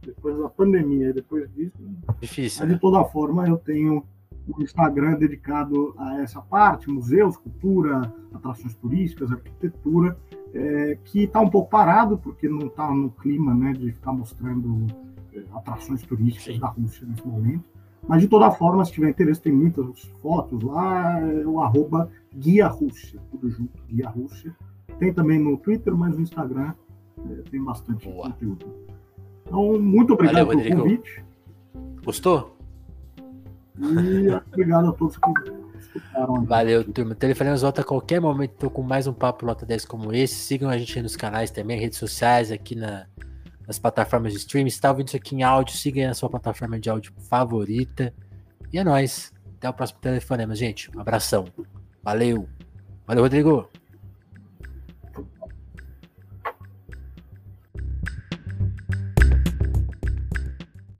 depois da pandemia, depois disso. Difícil. Mas, né? De toda forma, eu tenho um Instagram dedicado a essa parte, museus, cultura, atrações turísticas, arquitetura, é, que está um pouco parado, porque não está no clima, né, de ficar mostrando é, atrações turísticas, sim, da Rússia nesse momento. Mas, de toda forma, se tiver interesse, tem muitas fotos lá, é o arroba Guia Rússia, tudo junto, Guia Rússia. Tem também no Twitter, mas no Instagram é, tem bastante Boa. conteúdo. Então, muito obrigado, valeu, pelo Rodrigo. Convite. Gostou? E obrigado a todos que escutaram. Aqui. Valeu, turma. Telefonemas volta a qualquer momento. Estou com mais um Papo Nota dez como esse. Sigam a gente aí nos canais também, redes sociais, aqui na... nas plataformas de streaming. Se está ouvindo isso aqui em áudio, siga aí na sua plataforma de áudio favorita. E é nóis. Até o próximo Telefonemas, gente. Um abração. Valeu. Valeu, Rodrigo.